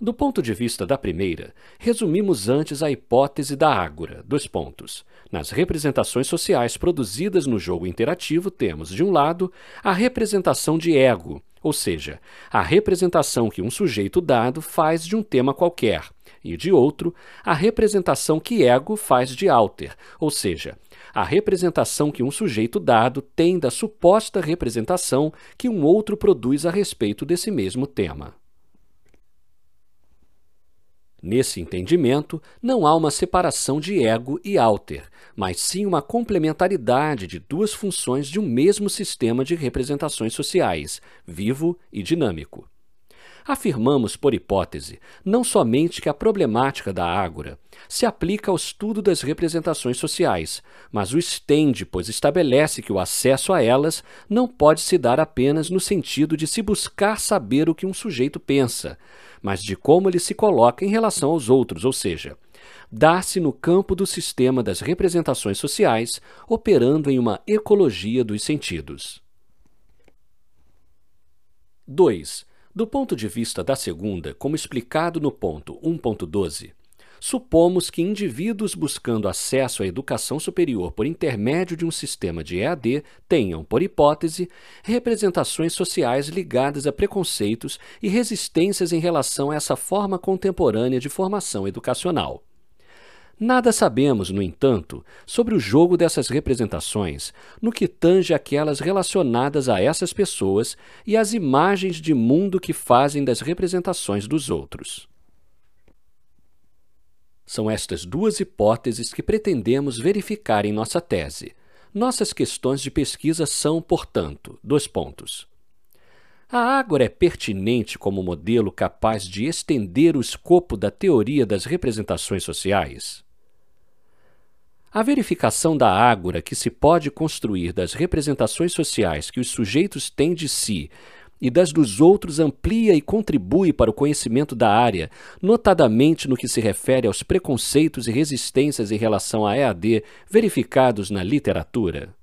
Do ponto de vista da primeira, resumimos antes a hipótese da ágora, dois pontos. Nas representações sociais produzidas no jogo interativo, temos, de um lado, a representação de ego, ou seja, a representação que um sujeito dado faz de um tema qualquer, e, de outro, a representação que ego faz de alter, ou seja, a representação que um sujeito dado tem da suposta representação que um outro produz a respeito desse mesmo tema. Nesse entendimento, não há uma separação de ego e alter, mas sim uma complementaridade de duas funções de um mesmo sistema de representações sociais, vivo e dinâmico. Afirmamos, por hipótese, não somente que a problemática da ágora se aplica ao estudo das representações sociais, mas o estende, pois estabelece que o acesso a elas não pode se dar apenas no sentido de se buscar saber o que um sujeito pensa, mas de como ele se coloca em relação aos outros, ou seja, dar-se no campo do sistema das representações sociais, operando em uma ecologia dos sentidos. dois Do ponto de vista da segunda, como explicado no ponto um ponto doze, supomos que indivíduos buscando acesso à educação superior por intermédio de um sistema de E A D tenham, por hipótese, representações sociais ligadas a preconceitos e resistências em relação a essa forma contemporânea de formação educacional. Nada sabemos, no entanto, sobre o jogo dessas representações no que tange aquelas relacionadas a essas pessoas e as imagens de mundo que fazem das representações dos outros. São estas duas hipóteses que pretendemos verificar em nossa tese. Nossas questões de pesquisa são, portanto, dois pontos. A Ágora é pertinente como modelo capaz de estender o escopo da teoria das representações sociais? A verificação da Ágora que se pode construir das representações sociais que os sujeitos têm de si e das dos outros amplia e contribui para o conhecimento da área, notadamente no que se refere aos preconceitos e resistências em relação à E A D verificados na literatura.